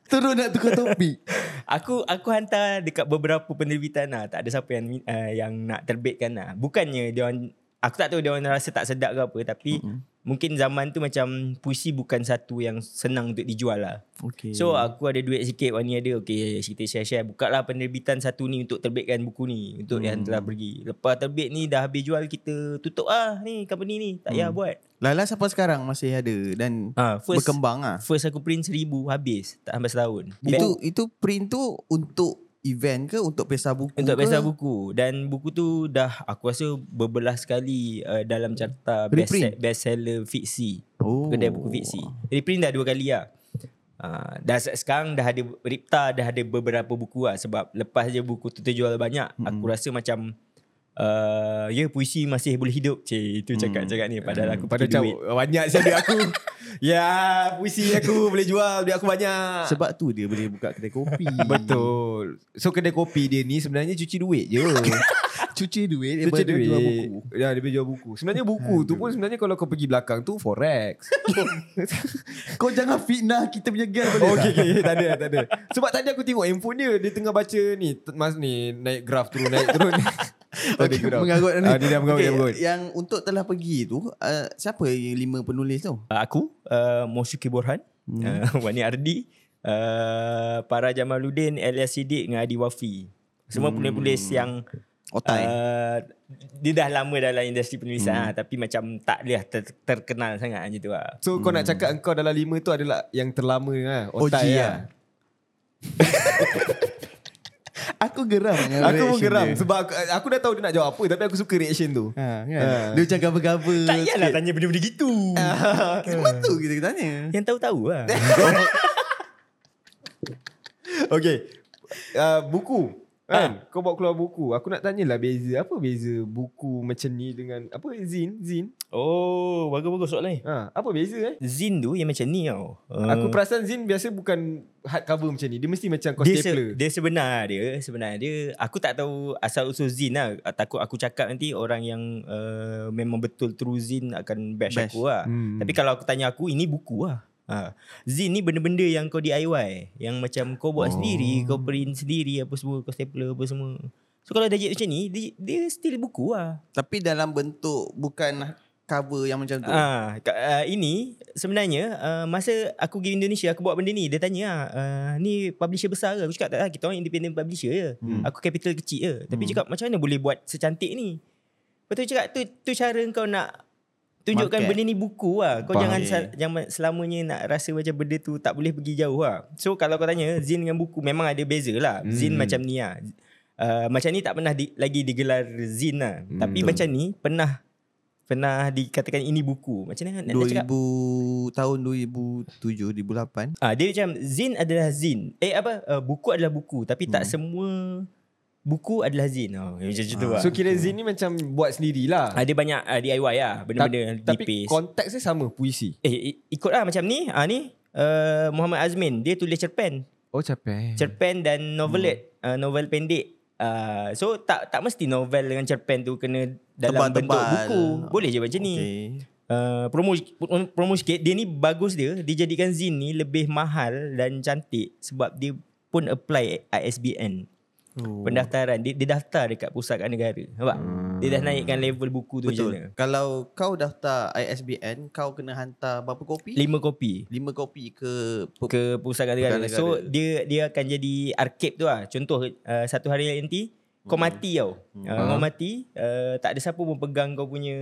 terus nak tukar topik. Aku hantar dekat beberapa penerbitan lah, tak ada siapa yang nak terbitkan lah. Bukannya dia orang, aku tak tahu dia orang rasa tak sedap ke apa, tapi mungkin zaman tu macam puisi bukan satu yang senang untuk dijual lah. Okay. So aku ada duit sikit, Wani ada. Okay, kita share-share. Bukalah penerbitan satu ni untuk terbitkan buku ni, untuk yang telah pergi. Lepas terbit ni dah habis jual, kita tutup lah ni company ni. Tak payah buat. Lala sampai sekarang masih ada dan berkembang lah. First aku print 1,000 habis. Tak sampai setahun. Itu print tu untuk event ke, untuk pesta buku? Untuk pesta buku. Dan buku tu dah aku rasa berbelas kali dalam carta best seller fiksi. Kedai buku fiksi. Reprint dah 2 kali lah. Dah sekarang dah ada Ripta, dah ada beberapa buku lah. Sebab lepas je buku tu terjual banyak, aku rasa macam puisi masih boleh hidup. Itu cakap-cakap ni. Padahal aku pergi duit banyak saya duit aku. Puisi aku boleh jual, duit aku banyak. Sebab tu dia boleh buka kedai kopi. Betul. So kedai kopi dia ni sebenarnya cuci duit je. Cuci duit. Jual buku. Ya, dia boleh jual buku. Sebenarnya buku tu pun sebenarnya kalau kau pergi belakang tu forex. Kau jangan fitnah kita punya gang boleh. Okay. Tak ada. Sebab tadi aku tengok handphone dia tengah baca ni. Mas ni naik graf turun, naik turun. Okay, dia dah mengarut. Yang untuk telah pergi tu siapa yang 5 penulis tu? Aku, Mosyuki Borhan, Wani Ardi, Para Jamaluddin, Elias Siddiq dengan Adi Wafi. Semua penulis yang otai. Dia dah lama dalam industri penulisan tapi macam tak dia terkenal sangat macam tu lah. So kau nak cakap engkau dalam 5 tu adalah yang terlama lah, otai lah. Aku geram. Aku pun geram dia. Sebab aku dah tahu dia nak jawab apa, tapi aku suka reaction tu. Kan? Dia macam gaba-gaba. Tak payahlah tanya benda-benda gitu. Cuma tu kita tanya. Yang tahu-tahu lah. Okay. Buku kan? Kau bawa keluar buku. Aku nak tanyalah beza. Apa beza buku macam ni dengan apa zin? Oh, bagus-bagus soalan ni. Apa beza Zin tu yang macam ni tau. Aku perasan zin biasa bukan hard cover macam ni. Dia mesti macam kau stapler. Dia sebenarnya dia aku tak tahu asal usul zin lah. Takut aku cakap nanti orang yang memang betul true zin akan bash aku lah. Tapi kalau aku tanya aku, ini buku lah. Zin ni benda-benda yang kau DIY, yang macam kau buat sendiri, kau print sendiri apa semua, kau stapler apa semua. So kalau gadget macam ni, dia still buku lah, tapi dalam bentuk bukan cover yang macam tu. Ini sebenarnya masa aku pergi Indonesia, aku buat benda ni. Dia tanya ni publisher besar ke? Aku cakap tak, kita orang independent publisher je. Aku capital kecil je. Tapi cakap macam mana boleh buat secantik ni? Lepas tu cakap tu cara kau nak tunjukkan market. Benda ni buku lah. Kau jangan selamanya nak rasa macam benda tu tak boleh pergi jauh lah. So kalau kau tanya zin dengan buku, memang ada beza lah. Zin macam ni lah. Macam ni tak pernah lagi digelar zin lah. Tapi macam ni pernah dikatakan ini buku. Macam mana nak cakap? Tahun 2007, 2008. Dia macam zin adalah zin. Buku adalah buku. Tapi tak semua buku adalah zin. Macam tu lah. So kira zin ni macam buat sendirilah. Ada banyak DIY lah, benda-benda dipis. Tapi konteks dia sama puisi. Ikut lah macam ni. Muhammad Azmin, dia tulis cerpen. Oh, cerpen. Cerpen dan novelet, novel pendek. So tak mesti novel dengan cerpen tu kena dalam bentuk buku. Boleh je macam ni. Promo sikit. Dia ni bagus dia. Dia jadikan zin ni lebih mahal dan cantik sebab dia pun apply ISBN. Pendaftaran dia daftar dekat Pusatkan Negara. Nampak? Dia dah naikkan level buku tu. Betul. Kalau kau daftar ISBN, kau kena hantar berapa kopi? 5 kopi ke Pusatkan Negara. So dia akan jadi arkib tu lah. Contoh satu hari nanti kau mati tau. Kau mati, tak ada siapa pun pegang kau punya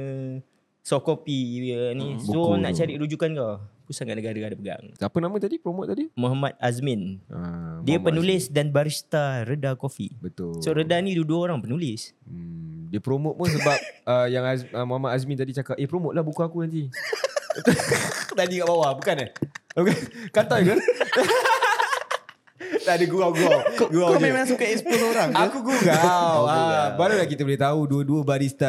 soft copy ni. So nak cari rujukan kau, Pusatkan Negara ada pegang. Apa nama tadi? Promote tadi? Muhammad Azmin. Dia Muhammad penulis Azmin dan barista Reda Coffee. Betul. So Reda ni dua orang penulis. Dia promote pun sebab yang Muhammad Azmin tadi cakap, promote lah buku aku nanti. Tadi kat bawah. Bukan Kantai ke? Tak ada gurau-gurau. Kau memang suka expose orang ke? Aku gurau. Barulah kita boleh tahu dua-dua barista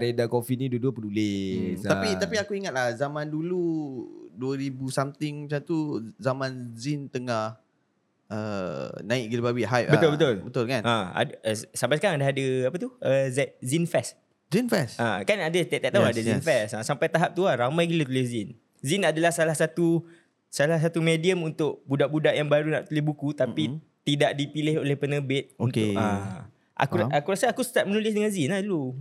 Reda Coffee ni dua-dua penulis. Tapi aku ingatlah zaman dulu 2000 something macam tu, zaman zin tengah naik gila babi, hype. Betul kan? Sampai sekarang dah ada apa tu? Zin Fest. Kan ada tak tahu ada Zin Fest. Sampai tahap tu lah, ramai gila tulis zin. Zin adalah salah satu medium untuk budak-budak yang baru nak tulis buku tapi tidak dipilih oleh penerbit. Okay. Untuk, aku rasa aku start menulis dengan zin lah dulu.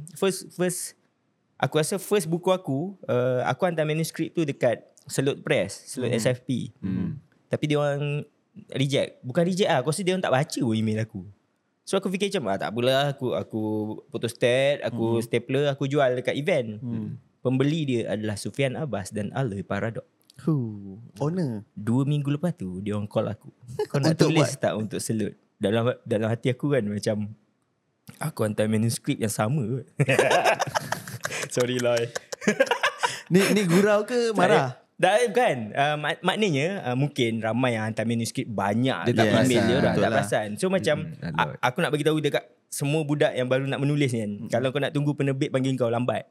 Aku rasa first buku aku hantar manuskrip tu dekat Selut press, Selut SFP. Tapi dia orang reject. Bukan reject lah, aku rasa dia orang tak baca email aku. So aku fikir macam tak apalah, aku photostat, aku stapler, aku jual dekat event. Pembeli dia adalah Sufian Abbas dan Aloi Paradox. Owner. 2 minggu lepas tu dia orang call aku. Kau nak tulis tak untuk Selut? Dalam hati aku kan macam aku hantar manuskrip yang sama. Sorry lah. Ni gurau ke marah? Dah bukan, maknanya mungkin ramai yang hantar manuskrip banyak, dia tak email dia dah tak perasan. So macam aku nak bagi tahu dekat semua budak yang baru nak menulis ni kan, kalau kau nak tunggu penerbit panggil kau, lambat.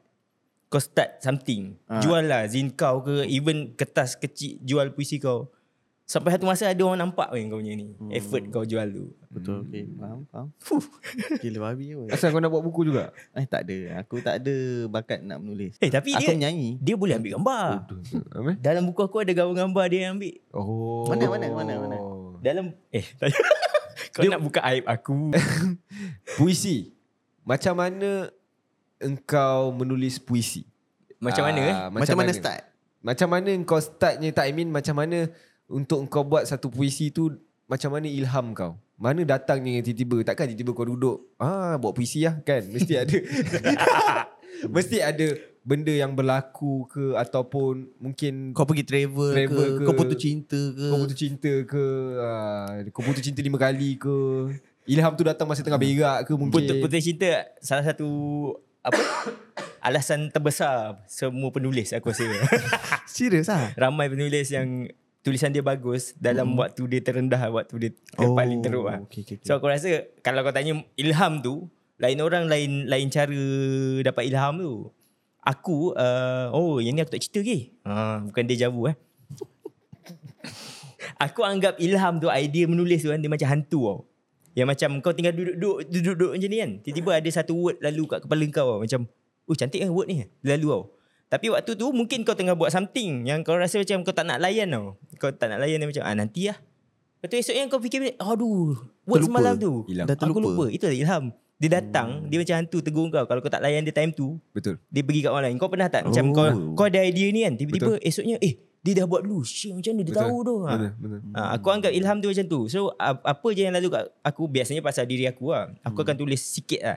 Kau start something, jual lah zin kau ke, even kertas kecil jual puisi kau. Sampai satu masa ada orang nampak kan kau punya ni effort kau jual tu. Betul. Okay, faham. Gila babi pun. Asal kau nak buat buku juga? Tak ada. Aku tak ada bakat nak menulis. Tapi aku menyanyi. Dia boleh ambil gambar. Dalam buku aku ada gambar-gambar dia yang ambil. Mana? Dalam kau dia nak buka aib aku. Puisi. Macam mana engkau menulis puisi? Macam mana start? Macam mana engkau startnya? Macam mana untuk engkau buat satu puisi tu? Macam mana ilham kau? Mana datangnya tiba-tiba? Takkan tiba-tiba kau duduk buat puisi lah kan? Mesti ada mesti ada benda yang berlaku ke, ataupun mungkin kau pergi travel ke, kau putus cinta ke, kau putus cinta 5 kali ke. ilham tu datang masa tengah berak ke mungkin. Betul-betul cerita salah satu apa alasan terbesar semua penulis aku rasa. Serius ah. Ramai penulis yang tulisan dia bagus dalam waktu dia terendah, waktu dia paling teruk lah. Okay. So aku rasa kalau kau tanya ilham tu, lain orang lain cara dapat ilham tu. Aku yang ni aku tak cerita ke? Bukan dia javu eh. Aku anggap ilham tu, idea menulis tu kan, dia macam hantu tau. Yang macam kau tinggal duduk macam ni kan, tiba-tiba ada satu word lalu kat kepala kau tau. Macam cantik kan word ni, lalu tau. Tapi waktu tu mungkin kau tengah buat something yang kau rasa macam kau tak nak layan tau. Kau tak nak layan, macam nanti lah. Lepas tu esoknya kau fikir, aduh, word terlupa semalam tu ilham. Aku lupa. Itulah ilham. Dia datang, dia macam hantu tegur kau. Kalau kau tak layan dia time tu, betul, dia pergi kat orang lain. Kau pernah tak macam kau ada idea ni kan, tiba-tiba esoknya dia dah buat dulu. Macam mana dia betul tahu tu. Betul. Aku anggap ilham tu macam tu. So apa je yang lalu kat aku, biasanya pasal diri aku lah. Aku akan tulis sikit lah.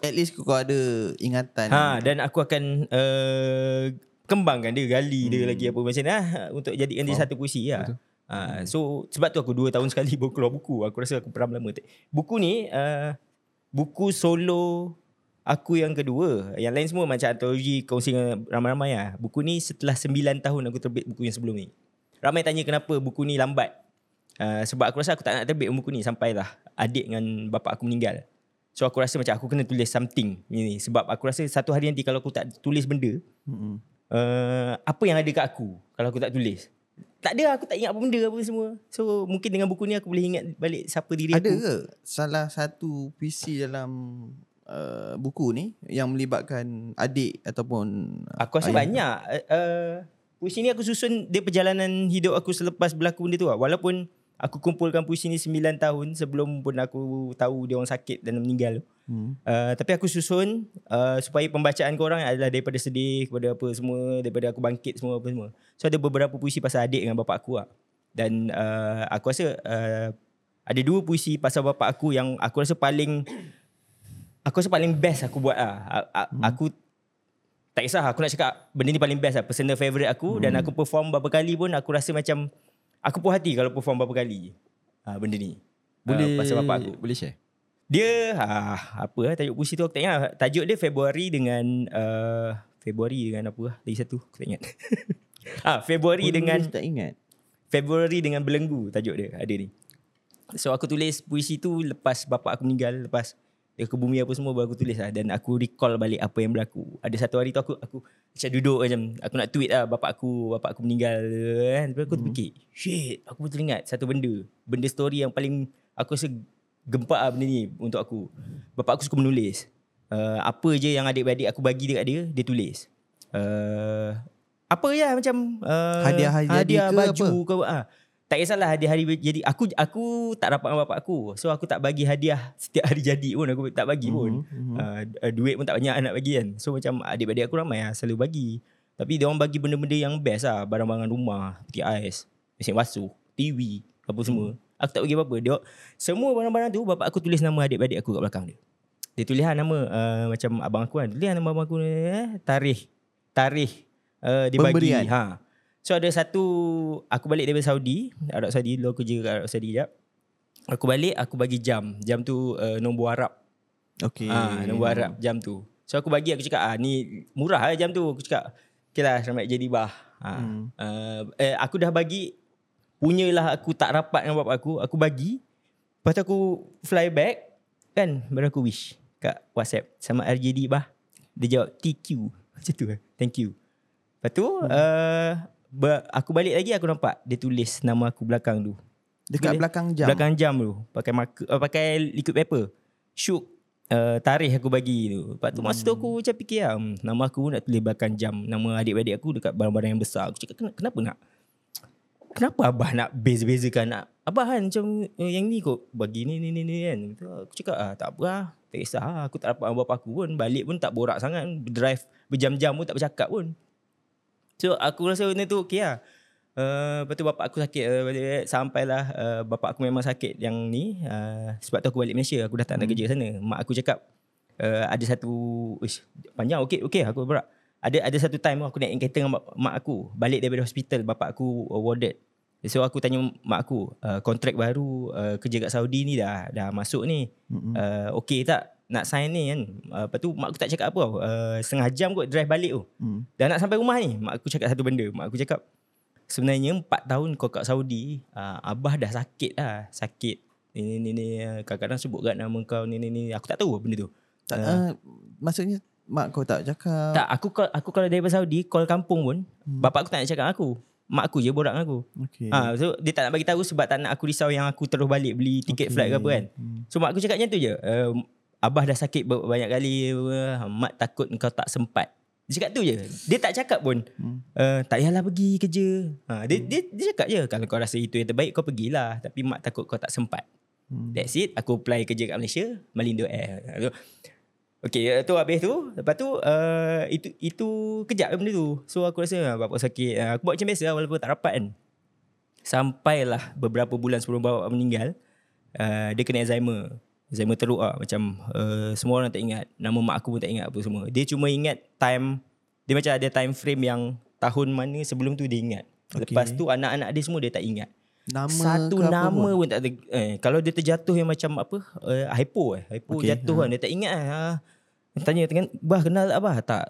At least kau ada ingatan. Dan aku akan kembangkan dia, gali dia lagi apa macam ni untuk jadikan dia satu puisi lah. So sebab tu aku 2 tahun sekali baru keluar buku. Aku rasa aku peram lama. Buku ni buku solo aku yang kedua. Yang lain semua macam antologi, kongsi dengan ramai-ramai lah. Buku ni setelah 9 tahun aku terbit buku yang sebelum ni. Ramai tanya kenapa buku ni lambat. Sebab aku rasa aku tak nak terbit buku ni sampailah adik dengan bapa aku meninggal. So aku rasa macam aku kena tulis something ni, sebab aku rasa satu hari nanti kalau aku tak tulis benda, apa yang ada kat aku kalau aku tak tulis? Tak ada, aku tak ingat apa benda apa semua. So mungkin dengan buku ni aku boleh ingat balik siapa diri ada aku. Ada ke salah satu puisi dalam buku ni yang melibatkan adik ataupun aku rasa ayah? Banyak. Puisi ni aku susun dia perjalanan hidup aku selepas berlaku benda tu lah. Walaupun aku kumpulkan puisi ni 9 tahun sebelum pun aku tahu dia orang sakit dan meninggal. Tapi aku susun supaya pembacaan korang adalah daripada sedih kepada apa semua, daripada aku bangkit semua apa semua. So ada beberapa puisi pasal adik dengan bapak aku lah. Dan aku rasa ada 2 puisi pasal bapak aku yang aku rasa paling best aku buat lah. Aku tak kisah, aku nak cakap benda ni paling best lah, personal favourite aku. Dan aku perform beberapa kali pun aku rasa macam aku puas hati kalau perform beberapa kali benda ni. Boleh pasal bapak aku. Boleh share? Dia apa tajuk puisi tu aku tak ingat. Tajuk dia Februari dengan apa lagi satu aku tak ingat. Februari dengan belenggu tajuk dia ada ni. So aku tulis puisi tu lepas bapak aku meninggal, lepas dia ke bumi apa semua baru aku tulis lah. Dan aku recall balik apa yang berlaku. Ada satu hari tu aku macam duduk macam aku nak tweet lah bapak aku meninggal kan. Lepas aku terfikir, shit, aku betul ingat satu benda story yang paling aku rasa gempak lah benda ni untuk aku. Bapa aku suka menulis. Apa je yang adik-adik aku bagi dekat dia, dia tulis. Apa ya macam hadiah baju ke apa. Tak kisahlah hadiah-hadiah jadi. Aku tak rapat dengan bapa aku. So aku tak bagi hadiah setiap hari jadi pun. Aku tak bagi pun. Duit pun tak banyak nak bagi kan. So macam adik-adik aku ramai lah selalu bagi. Tapi dia orang bagi benda-benda yang best lah. Barang-barang rumah, peti ais, mesin basuh, TV, apa semua. Aku tak bagi apa-apa. Dia, semua barang-barang tu bapak aku tulis nama adik-adik aku kat belakang dia. Dia tulis nama macam abang aku kan. Tulis nama abang aku tarikh dia pemberian bagi. So ada satu, aku balik daripada Saudi, Arab Saudi, dulu aku kerja kat Arab Saudi sekejap. Aku balik, aku bagi jam. Jam tu nombor Arab. Okay. Nombor Arab jam tu. So aku bagi, aku cakap ni murah lah jam tu. Aku cakap okay lah, selamat jadi bah. Aku dah bagi. Punyalah aku tak rapat dengan bapak aku. Aku bagi. Lepas tu aku fly back. Kan baru aku wish kat WhatsApp. Sama RJD bah. Dia jawab TQ. Macam tu lah. Thank you. Lepas tu aku balik lagi aku nampak. Dia tulis nama aku belakang tu. Dekat belakang jam. Belakang jam tu. Pakai marker, pakai liquid paper. Syuk. Tarikh aku bagi tu. Lepas tu masa tu aku macam fikir lah. Nama aku nak tulis belakang jam. Nama adik-adik aku dekat barang-barang yang besar. Aku cakap Kenapa abah nak beza-bezakan? Abah kan macam yang ni kot bagi ni kan. Aku cakap tak apa lah. Tak kisah lah. Aku tak dapat dengan bapak aku pun. Balik pun tak borak sangat. Drive berjam-jam pun tak bercakap pun. So aku rasa benda tu okey lah. Lepas tu bapak aku sakit. Sampailah bapak aku memang sakit yang ni. Sebab tu aku balik Malaysia. Aku dah tak nak kerja sana. Mak aku cakap ada satu panjang okey aku borak. Ada satu time aku naik kereta dengan mak aku. Balik daripada hospital. Bapak aku warded. So aku tanya mak aku, kontrak baru kerja kat Saudi ni dah masuk ni, okay tak nak sign ni kan. Lepas tu mak aku tak cakap apa tau, setengah jam kot drive balik tu, dah nak sampai rumah ni, mak aku cakap satu benda. Mak aku cakap, sebenarnya 4 tahun kau kat Saudi, abah dah sakit lah, sakit ni kadang-kadang sebutkan nama kau ni, aku tak tahu benda tu. Maksudnya mak kau tak cakap? Tak, aku kalau dari Saudi call kampung pun, bapak aku tak nak cakap aku, mak aku je borak dengan aku. Okay. So dia tak nak bagi tahu sebab tak nak aku risau yang aku terus balik beli tiket flight ke apa kan. So mak aku cakapnya tu je, abah dah sakit banyak kali, mak takut kau tak sempat. Dia cakap tu je, dia tak cakap pun tak payahlah pergi kerja. Dia cakap je, kalau kau rasa itu yang terbaik kau pergilah, tapi mak takut kau tak sempat. That's it. Aku apply kerja kat Malaysia, Malindo Air. Okay, tu habis tu. Lepas tu itu kejap benda tu. So aku rasa bapak sakit, aku buat macam biasa walaupun tak rapat kan. Sampailah beberapa bulan sebelum bapak meninggal, dia kena Alzheimer teruk lah. Macam semua orang tak ingat, nama mak aku pun tak ingat apa semua. Dia cuma ingat time, dia macam ada time frame yang tahun mana sebelum tu dia ingat. Lepas tu anak-anak dia semua dia tak ingat nama. Satu nama pun tak ada. Kalau dia terjatuh yang macam apa, hypo jatuh kan, dia tak ingat lah. Tanya dengan bah, kenal tak bah? Tak.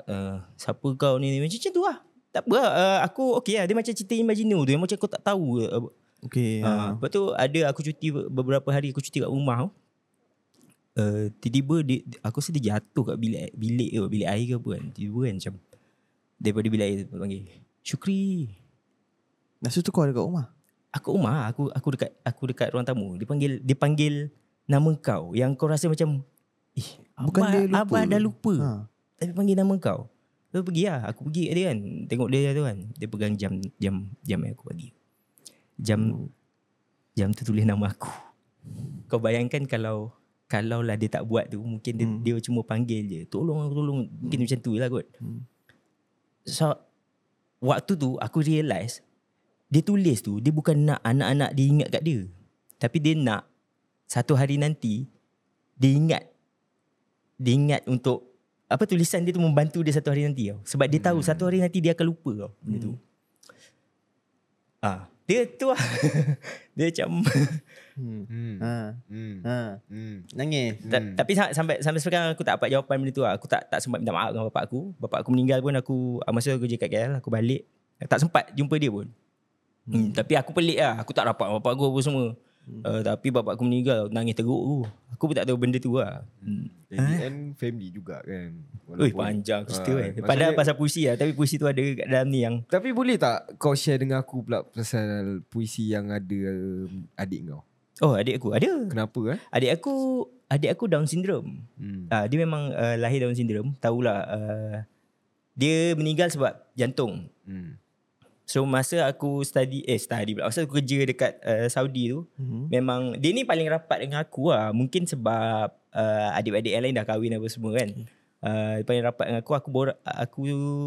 Siapa kau ni? Macam tu lah. Tak apa lah. Aku okey lah. Dia macam cerita imagino tu, yang macam kau tak tahu. Lepas tu ada aku cuti beberapa hari, aku cuti kat rumah. Tiba-tiba dia, aku rasa dia jatuh kat bilik air ke apa kan. Tiba-tiba kan macam daripada bilik air panggil, Syukri. Masa tu kau ada kat rumah? Aku dekat ruang tamu. Dia panggil nama kau yang kau rasa macam bukan abah, dia lupa. Abah dah lupa. Tapi panggil nama kau. Lepas pergilah, aku pergi kat dia kan, tengok dia tu kan. Dia pegang jam yang aku bagi. Jam tu tulis nama aku. Kau bayangkan kalau lah dia tak buat tu, mungkin dia cuma panggil je, tolong mungkin macam tu lah kot. So waktu tu aku realise, dia tulis tu, dia bukan nak anak-anak dia ingat kat dia, tapi dia nak satu hari nanti dia ingat untuk apa, tulisan dia tu membantu dia satu hari nanti tau. Sebab dia tahu satu hari nanti dia akan lupa tau benda tu. Dia tu lah. Dia macam nangis. Tapi sampai sekarang aku tak dapat jawapan benda tu lah. Aku tak sempat minta maaf dengan bapak aku. Bapak aku meninggal pun aku, masa aku kerja kat KL, aku balik, tak sempat jumpa dia pun. Tapi aku pelik lah, aku tak rapat bapak aku apa semua. Tapi bapak aku meninggal, nangis teruk tu. Aku pun tak tahu benda tu lah. Jadi kan family juga kan. Walaupun panjang cerita kan. Padahal pasal puisi lah, tapi puisi tu ada kat dalam ni yang... Tapi boleh tak kau share dengan aku pula pasal puisi yang ada adik kau? Oh, adik aku ada. Kenapa eh? Adik aku Down Syndrome. Dia memang lahir Down Syndrome. Tahulah dia meninggal sebab jantung. So masa aku study masa aku kerja dekat Saudi tu, memang dia ni paling rapat dengan aku lah. Mungkin sebab adik-adik yang lain dah kahwin apa semua kan. Dia paling rapat dengan aku. Aku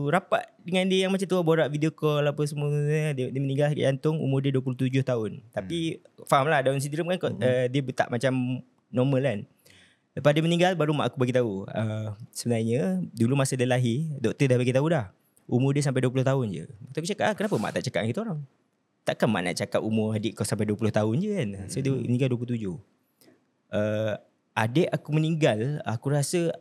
rapat dengan dia yang macam tu, borak video call apa semua. Dia meninggal sakit jantung, umur dia 27 tahun. Tapi faham lah, Down Syndrome kan, dia tak macam normal kan. Lepas dia meninggal baru mak aku bagi tahu. Sebenarnya dulu masa dia lahir, doktor dah bagi tahu dah, umur dia sampai 20 tahun je. Lepas aku cakap, kenapa mak tak cakap dengan kita orang? Takkan mak nak cakap umur adik kau sampai 20 tahun je kan. So dia meninggal 27. Adik aku meninggal, aku rasa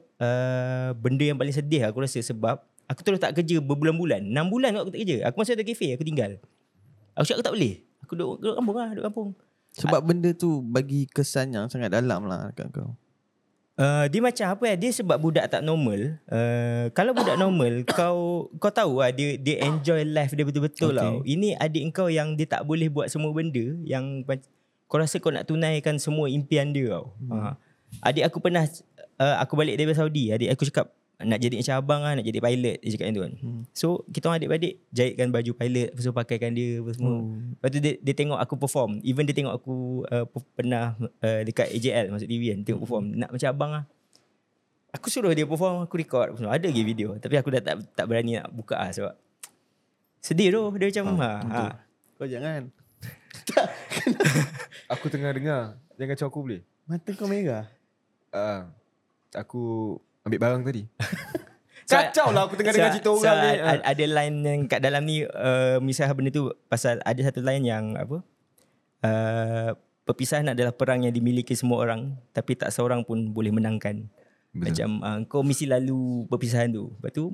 benda yang paling sedih aku rasa, sebab aku terus tak kerja berbulan-bulan. 6 bulan aku tak kerja. Aku masuk ada kafe, aku tinggal. Aku cakap aku tak boleh. Aku duduk kampung lah, Sebab benda tu bagi kesan yang sangat dalam lah kat kau. Dia macam apa ya? Dia sebab budak tak normal. Kalau budak normal, kau tahu lah, dia enjoy life dia betul-betul lah. Ini adik kau yang dia tak boleh buat semua benda yang kau rasa kau nak tunaikan semua impian dia tau. Adik aku pernah, aku balik dari Saudi, adik aku cakap nak jadi macam abang lah, nak jadi pilot. Dia cakap tu kan. So kita orang adik-adik jahitkan baju pilot, so pakaikan dia apa semua. Lepas tu dia tengok aku perform. Even dia tengok aku pernah dekat AJL masuk TV kan, tengok perform, nak macam abang lah. Aku suruh dia perform, aku record semua. Ada lagi video, tapi aku dah tak berani nak buka lah sebab sedih tu. Dia macam kau jangan. Aku tengah dengar, jangan cakap aku boleh. Mata kau merah. Aku ambil barang tadi. Kacau lah aku tengah dengar cerita orang ni. Ada line yang kat dalam ni, misal benda tu, pasal ada satu line yang apa, perpisahan adalah perang yang dimiliki semua orang, tapi tak seorang pun boleh menangkan. Betul. Macam kau mesti lalu perpisahan tu. Lepas tu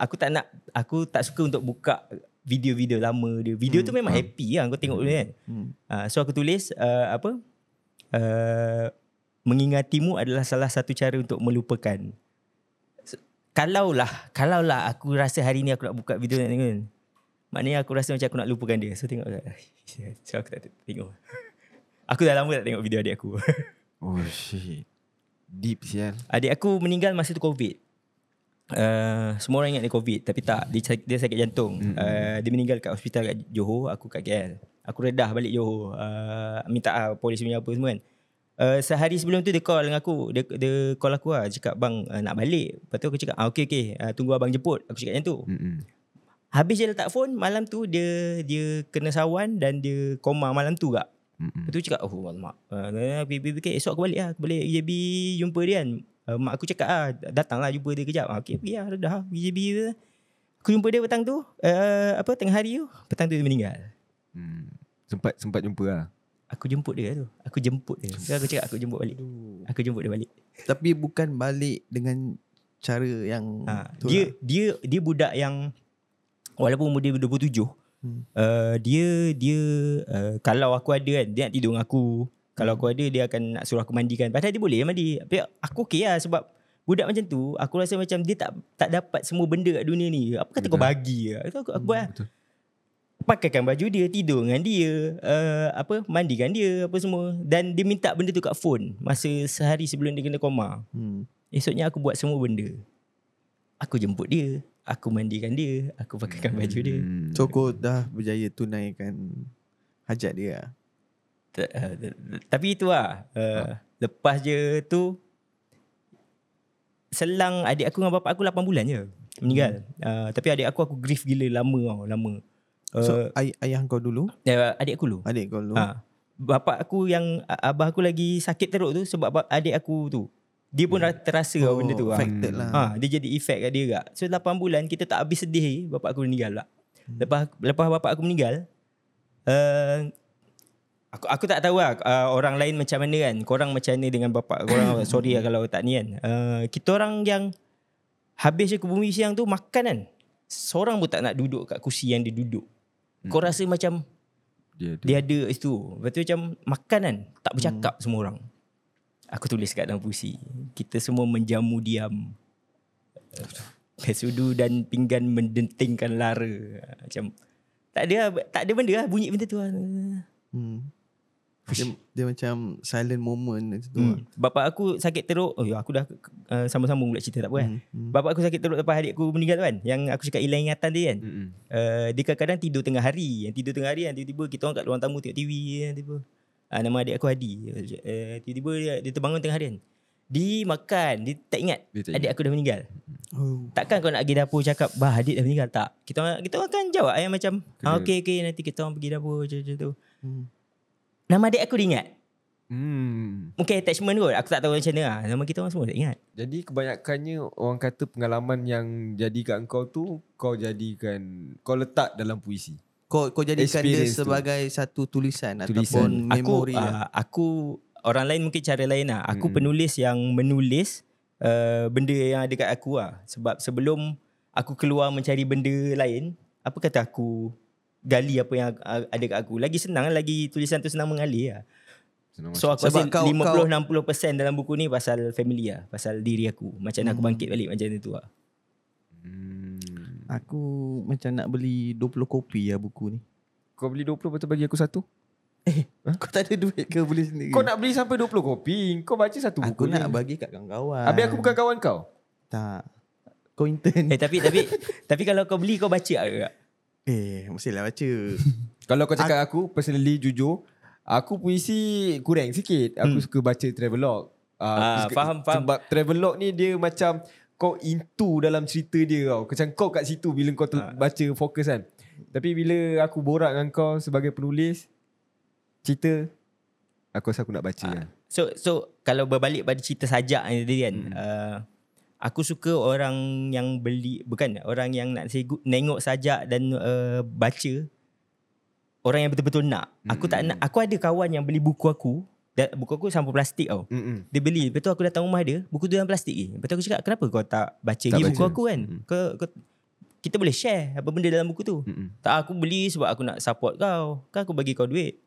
aku tak suka untuk buka video-video lama dia. Video tu memang happy lah, kau tengok dulu kan. So aku tulis mengingatimu adalah salah satu cara untuk melupakan. Kalaulah aku rasa hari ni aku nak buka video nak tengok kan, maknanya aku rasa macam aku nak lupakan dia. So tengok, so aku tak tengok. Aku dah lama tak tengok video adik aku. Oh shit, deep sial. Adik aku meninggal masa tu COVID. Semua orang ingat dia COVID, tapi tak. Dia sakit jantung. Dia meninggal kat hospital kat Johor. Aku kat KL. Aku redah balik Johor, minta polis punya apa semua kan. Sehari sebelum tu dia call dengan aku. Dia call aku lah, cakap bang nak balik. Lepas tu aku cakap okay, tunggu abang jemput. Aku cakap macam tu. Habis dia letak phone, malam tu dia kena sawan dan dia koma malam tu kak. Lepas tu cakap oh alamak, esok aku balik lah. Aku balik EJB jumpa dia kan. Mak aku cakap datanglah jumpa dia kejap. Okey, pergi lah, dah BJB tu. Aku jumpa dia petang tu, tengah hari tu. Petang tu dia meninggal. Sempat jumpa lah. Aku jemput dia tu. So, aku cakap aku jemput balik. Aku jemput dia balik. Tapi bukan balik dengan cara yang dia budak yang walaupun umur dia 27, kalau aku ada kan, dia nak tidur dengan aku. Kalau aku ada, dia akan nak suruh aku mandikan. Padahal dia boleh mandi. Tapi aku okey lah, sebab budak macam tu, aku rasa macam dia tak dapat semua benda kat dunia ni. Apa kata kau bagi lah. Aku buat lah. Pakaikan baju dia, tidur dengan dia, mandikan dia, apa semua. Dan dia minta benda tu kat phone masa sehari sebelum dia kena koma. Esoknya aku buat semua benda. Aku jemput dia, aku mandikan dia, aku pakaikan baju dia. So kau dah berjaya tunaikan hajat dia lah. Tapi itu lah. Lepas je tu, selang adik aku dengan bapak aku 8 bulan je meninggal. Tapi adik aku grief gila lama. So ayah kau dulu? Adik aku dulu. Bapak aku yang abah aku lagi sakit teruk tu, sebab adik aku tu dia pun terasa benda tu affected lah. Dia jadi effect kat dia kak. So 8 bulan kita tak habis sedih. Bapak aku meninggal pula. Lepas bapak aku meninggal, Aku tak tahu lah orang lain macam mana kan. Korang macam mana dengan bapak korang? Sorry lah kalau tak ni kan. Kita orang yang habis je ke bumi siang tu, makan kan, seorang pun tak nak duduk kat kursi yang dia duduk. Kau rasa macam dia ada kat situ. Lepas tu macam makan kan, tak bercakap semua orang. Aku tulis kat dalam puisi, kita semua menjamu diam, pesudu dan pinggan mendentingkan lara. Macam tak ada benda lah, bunyi benda tu lah. Dia macam silent moment tu. Bapak aku sakit teruk. Aku dah sambung-sambung pula cerita, tak apa kan. Bapak aku sakit teruk lepas adik aku meninggal kan, yang aku cakap hilang ingatan dia kan. Dia kadang-kadang tidur tengah hari kan. Tiba-tiba kita orang kat ruang tamu tengok TV kan, tiba-tiba nama adik aku Adi, tiba-tiba dia terbangun tengah hari kan. Dimakan, dia tak ingat adik aku dah meninggal. Takkan kau nak pergi dapur cakap bah adik dah meninggal, tak. Kita orang kan jawab yang macam okey nanti kita orang pergi dapur macam tu. Nama adik aku dia ingat. Mungkin attachment kot, aku tak tahu macam mana lah. Nama kita orang semua tak ingat. Jadi kebanyakannya orang kata pengalaman yang jadi kat kau tu, kau letak dalam puisi. Kau jadikan dia sebagai tu, satu tulisan. Ataupun memori. Aku orang lain mungkin cara lain lah. Aku penulis yang menulis benda yang ada kat aku lah. Sebab sebelum aku keluar mencari benda lain, apa kata aku gali apa yang ada kat aku. Lagi senang, lagi tulisan tu senang mengalir lah. So aku rasa 50-60% dalam buku ni pasal family lah, pasal diri aku, macam mana aku bangkit balik macam tu lah. Aku macam nak beli 20 kopi lah buku ni. Kau beli 20, lepas tu bagi aku 1. Kau tak ada duit ke beli sendiri? Kau nak beli sampai 20 kopi, kau baca satu buku ni. Aku nak bagi kat kawan-kawan. Habis aku bukan kawan kau? Tak, kau intern. Tapi kalau kau beli, kau baca ke? Mestilah baca. Kalau kau cakap aku personally, jujur, aku puisi kurang sikit. Aku suka baca travelog. Faham. Sebab travelog ni dia macam kau into dalam cerita dia tau. Macam kau kat situ bila kau baca, fokus kan. Tapi bila aku borak dengan kau sebagai penulis cerita, aku rasa aku nak baca kan. So kalau berbalik pada cerita sajak yang tadi kan, Aku suka orang yang beli, bukan orang yang nak nengok saja dan baca. Orang yang betul-betul nak. Aku tak nak. Aku ada kawan yang beli buku aku. Buku aku sampul plastik tau. Dia beli. Lepas tu aku datang rumah dia, buku tu dalam plastik ni. Lepas tu aku cakap, kenapa kau tak baca ni buku aku kan? Kau, kita boleh share apa benda dalam buku tu. Tak, aku beli sebab aku nak support kau. Kan aku bagi kau duit.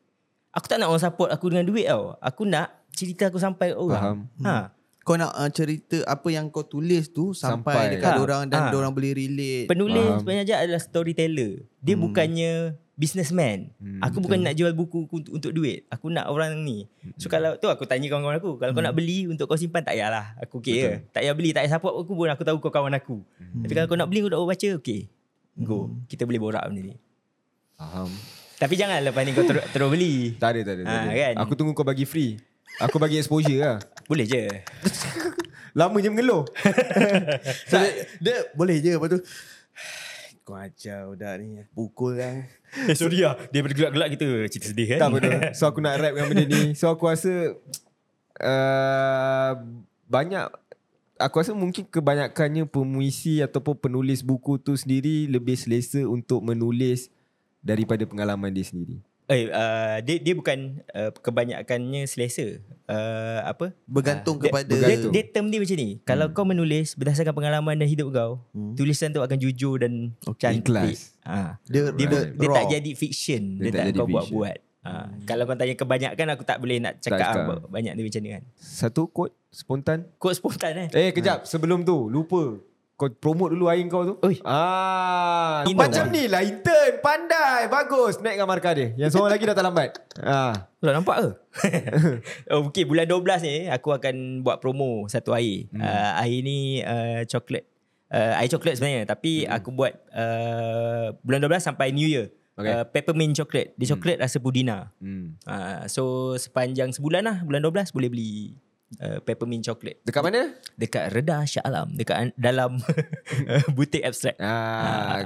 Aku tak nak orang support aku dengan duit tau. Aku nak cerita aku sampai orang. Faham. Ha. Kau nak cerita apa yang kau tulis tu sampai dekat orang dan orang boleh relate. Penulis sebenarnya adalah storyteller. Dia bukannya businessman. Aku bukan nak jual buku untuk duit. Aku nak orang ni. So kalau tu aku tanya kawan-kawan aku, kalau kau nak beli untuk kau simpan, tak payahlah. Aku okey. Tak payah beli, tak payah support aku pun, aku tahu kau kawan aku. Tapi kalau kau nak beli, kau nak baca, okey. Go. Kita boleh borak benda ni. Faham. Tapi jangan lepas ni kau terus beli. Tak ada. Kan? Aku tunggu kau bagi free. Aku bagi exposure lah. Boleh je. Lama je mengeluh. So, dia boleh je. Lepas tu kau ajar budak ni, pukul lah. Sorry lah. Dia bergelak-gelak kita cerita sedih kan. Tak betul. So aku nak rap dengan benda ni. So aku rasa banyak, aku rasa mungkin kebanyakannya pemuisi ataupun penulis buku tu sendiri lebih selesa untuk menulis daripada pengalaman dia sendiri. Dia bukan kebanyakannya selesa. Bergantung kepada dia term dia macam ni. Kalau kau menulis berdasarkan pengalaman dan hidup kau, tulisan tu akan jujur dan cantik. Dia tak jadi fiction. Dia tak kau buat-buat. Kalau kau tanya kebanyakan, aku tak boleh nak cakap banyak dia macam ni kan. Satu quote spontan. Quote spontan kejap. Sebelum tu lupa. Kau promote dulu air kau tu. Macam ni lah intern. Pandai. Bagus. Naik dengan markah dia. Yang seorang lagi dah tak lambat. Dah nampak ke? Okay, bulan 12 ni aku akan buat promo satu air. Air ni coklat. Air coklat sebenarnya. Tapi aku buat bulan 12 sampai New Year. Peppermint coklat. Dia coklat rasa pudina. So sepanjang sebulan lah, bulan 12 boleh beli peppermint coklat. Dekat mana? Dekat Reda, Shah Alam. Dekat dalam butik Abstract.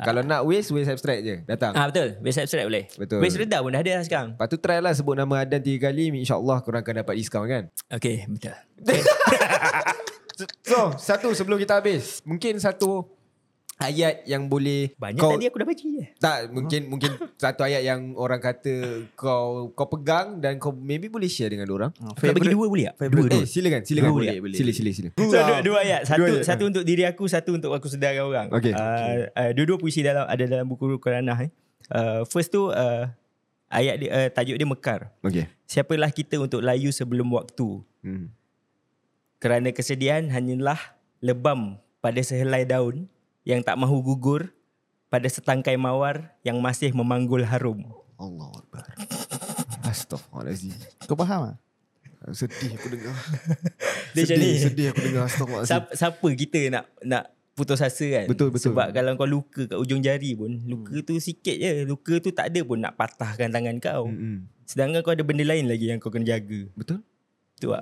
Kalau nak waste Abstract je. Datang. Betul. Waste Abstract boleh. Betul. Waste Reda pun dah ada sekarang. Lepas tu try lah sebut nama Adan 3 kali. InsyaAllah korang akan dapat diskaun kan. Okay, betul. So, satu sebelum kita habis, mungkin satu ayat yang boleh banyak kau, tadi aku dah bagi je. Tak, mungkin satu ayat yang orang kata kau pegang dan kau maybe boleh share dengan orang. Kau bagi dua boleh tak? Dua. Silakan. Boleh. Sila. Dua ayat. Satu untuk diri aku, satu untuk aku sedar orang. Okay. Dua-dua puisi ada dalam buku Quranah ni. First tu ayat dia, tajuk dia Mekar. Okay. Siapalah kita untuk layu sebelum waktu. Kerana kesedihan hanyalah lebam pada sehelai daun yang tak mahu gugur pada setangkai mawar yang masih memanggul harum. Allahu Akbar. Astaghfirullahalazim. Kau faham tak? Sedih aku dengar. Sedih aku dengar. Astaghfirullahalazim. Siapa kita nak putus asa kan? Betul. Sebab kalau kau luka kat ujung jari pun, luka tu sikit je. Luka tu tak ada pun nak patahkan tangan kau. Sedangkan kau ada benda lain lagi yang kau kena jaga. Betul? Tu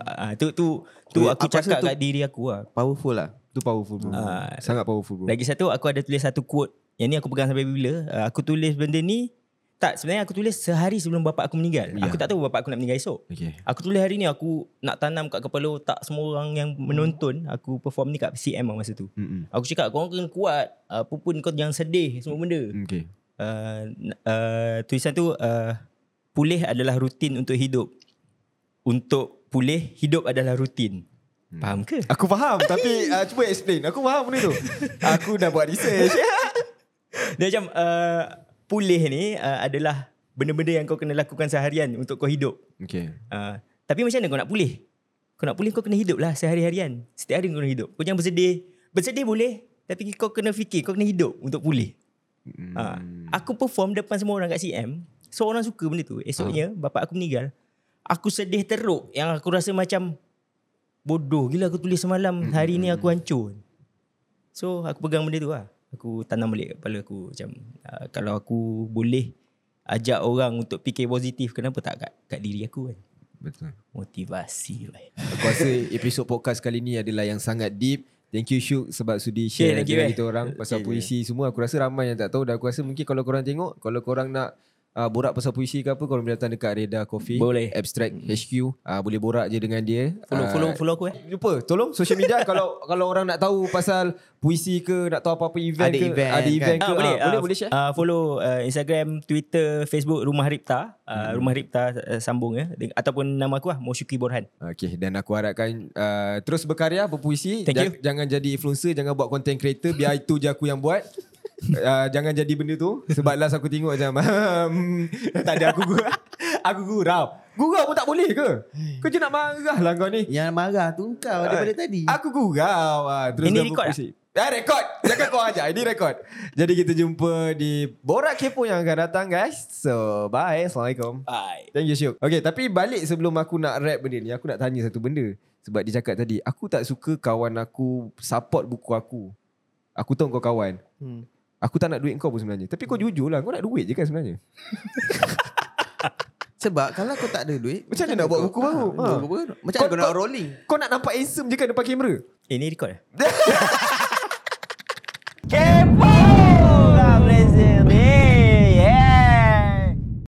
aku cakap kat diri aku lah. Powerful lah. Itu powerful bro. Sangat powerful bro. Lagi satu, aku ada tulis satu quote. Yang ni aku pegang sampai bila. Aku tulis benda ni, tak, sebenarnya aku tulis sehari sebelum bapak aku meninggal. Aku tak tahu bapak aku nak meninggal esok. Aku tulis hari ni, aku nak tanam kat kepala otak semua orang yang menonton aku perform ni kat CM masa tu. Aku cakap korang kena kuat. Apa pun kau jangan sedih semua benda. Tulisan tu, pulih adalah rutin untuk hidup. Untuk pulih, hidup adalah rutin. Faham ke? Aku faham. Tapi cuba explain. Aku faham benda tu. Aku dah buat research. Dia macam pulih ni adalah benda-benda yang kau kena lakukan seharian untuk kau hidup. Tapi macam mana kau nak pulih? Kau nak pulih, kau kena hidup lah sehari-harian. Setiap hari kau kena hidup. Kau jangan bersedih. Bersedih boleh, tapi kau kena fikir. Kau kena hidup untuk pulih. Aku perform depan semua orang kat CM. So orang suka benda tu. Esoknya bapak aku meninggal. Aku sedih teruk. Yang aku rasa macam bodoh gila aku tulis semalam. Hari ni aku hancur. So aku pegang benda tu lah. Aku tanam balik kepala aku. Macam kalau aku boleh ajak orang untuk fikir positif, kenapa tak kat diri aku kan? Betul. Motivasi. Aku rasa episod podcast kali ni adalah yang sangat deep. Thank you Syuk sebab sudi share dengan kita orang pasal puisi semua. Aku rasa ramai yang tak tahu. Dan aku rasa mungkin kalau korang tengok, kalau korang nak borak pasal puisi ke apa, korang boleh datang dekat Reda Coffee. Boleh. Abstract HQ. Boleh borak je dengan dia. Follow aku lupa. Tolong social media. Kalau orang nak tahu pasal puisi ke, nak tahu apa-apa event ada ke, event kan? Boleh share. Follow Instagram, Twitter, Facebook Rumah Ripta. Rumah Ripta sambung ya. Ataupun nama aku Mosyuki Borhan. Okay. Dan aku harapkan terus berkarya, berpuisi. Jangan jadi influencer, jangan buat content creator. Biar itu je aku yang buat. Jangan jadi benda tu. Sebab last aku tengok macam tadi aku gurau. Gurau pun tak boleh ke? Kau je nak marah lah kau ni. Yang marah tu kau daripada tadi. Aku gurau. Terus ini rekod tak? Rekod. Jangan kau ajak. Ini rekod. Jadi kita jumpa di Borak Kepo yang akan datang, guys. So bye. Assalamualaikum. Bye. Thank you, Syuk. Okay, tapi balik sebelum aku nak rap benda ni, aku nak tanya satu benda. Sebab dia cakap tadi, aku tak suka kawan aku support buku aku. Aku tahu kau kawan. Aku tak nak duit kau pun sebenarnya. Tapi kau jujur lah, kau nak duit je kan sebenarnya. Sebab kalau kau tak ada duit, macam mana nak buat buku baru? Macam mana kau nak rolling? Kau nak nampak handsome je kan depan kamera? Ini record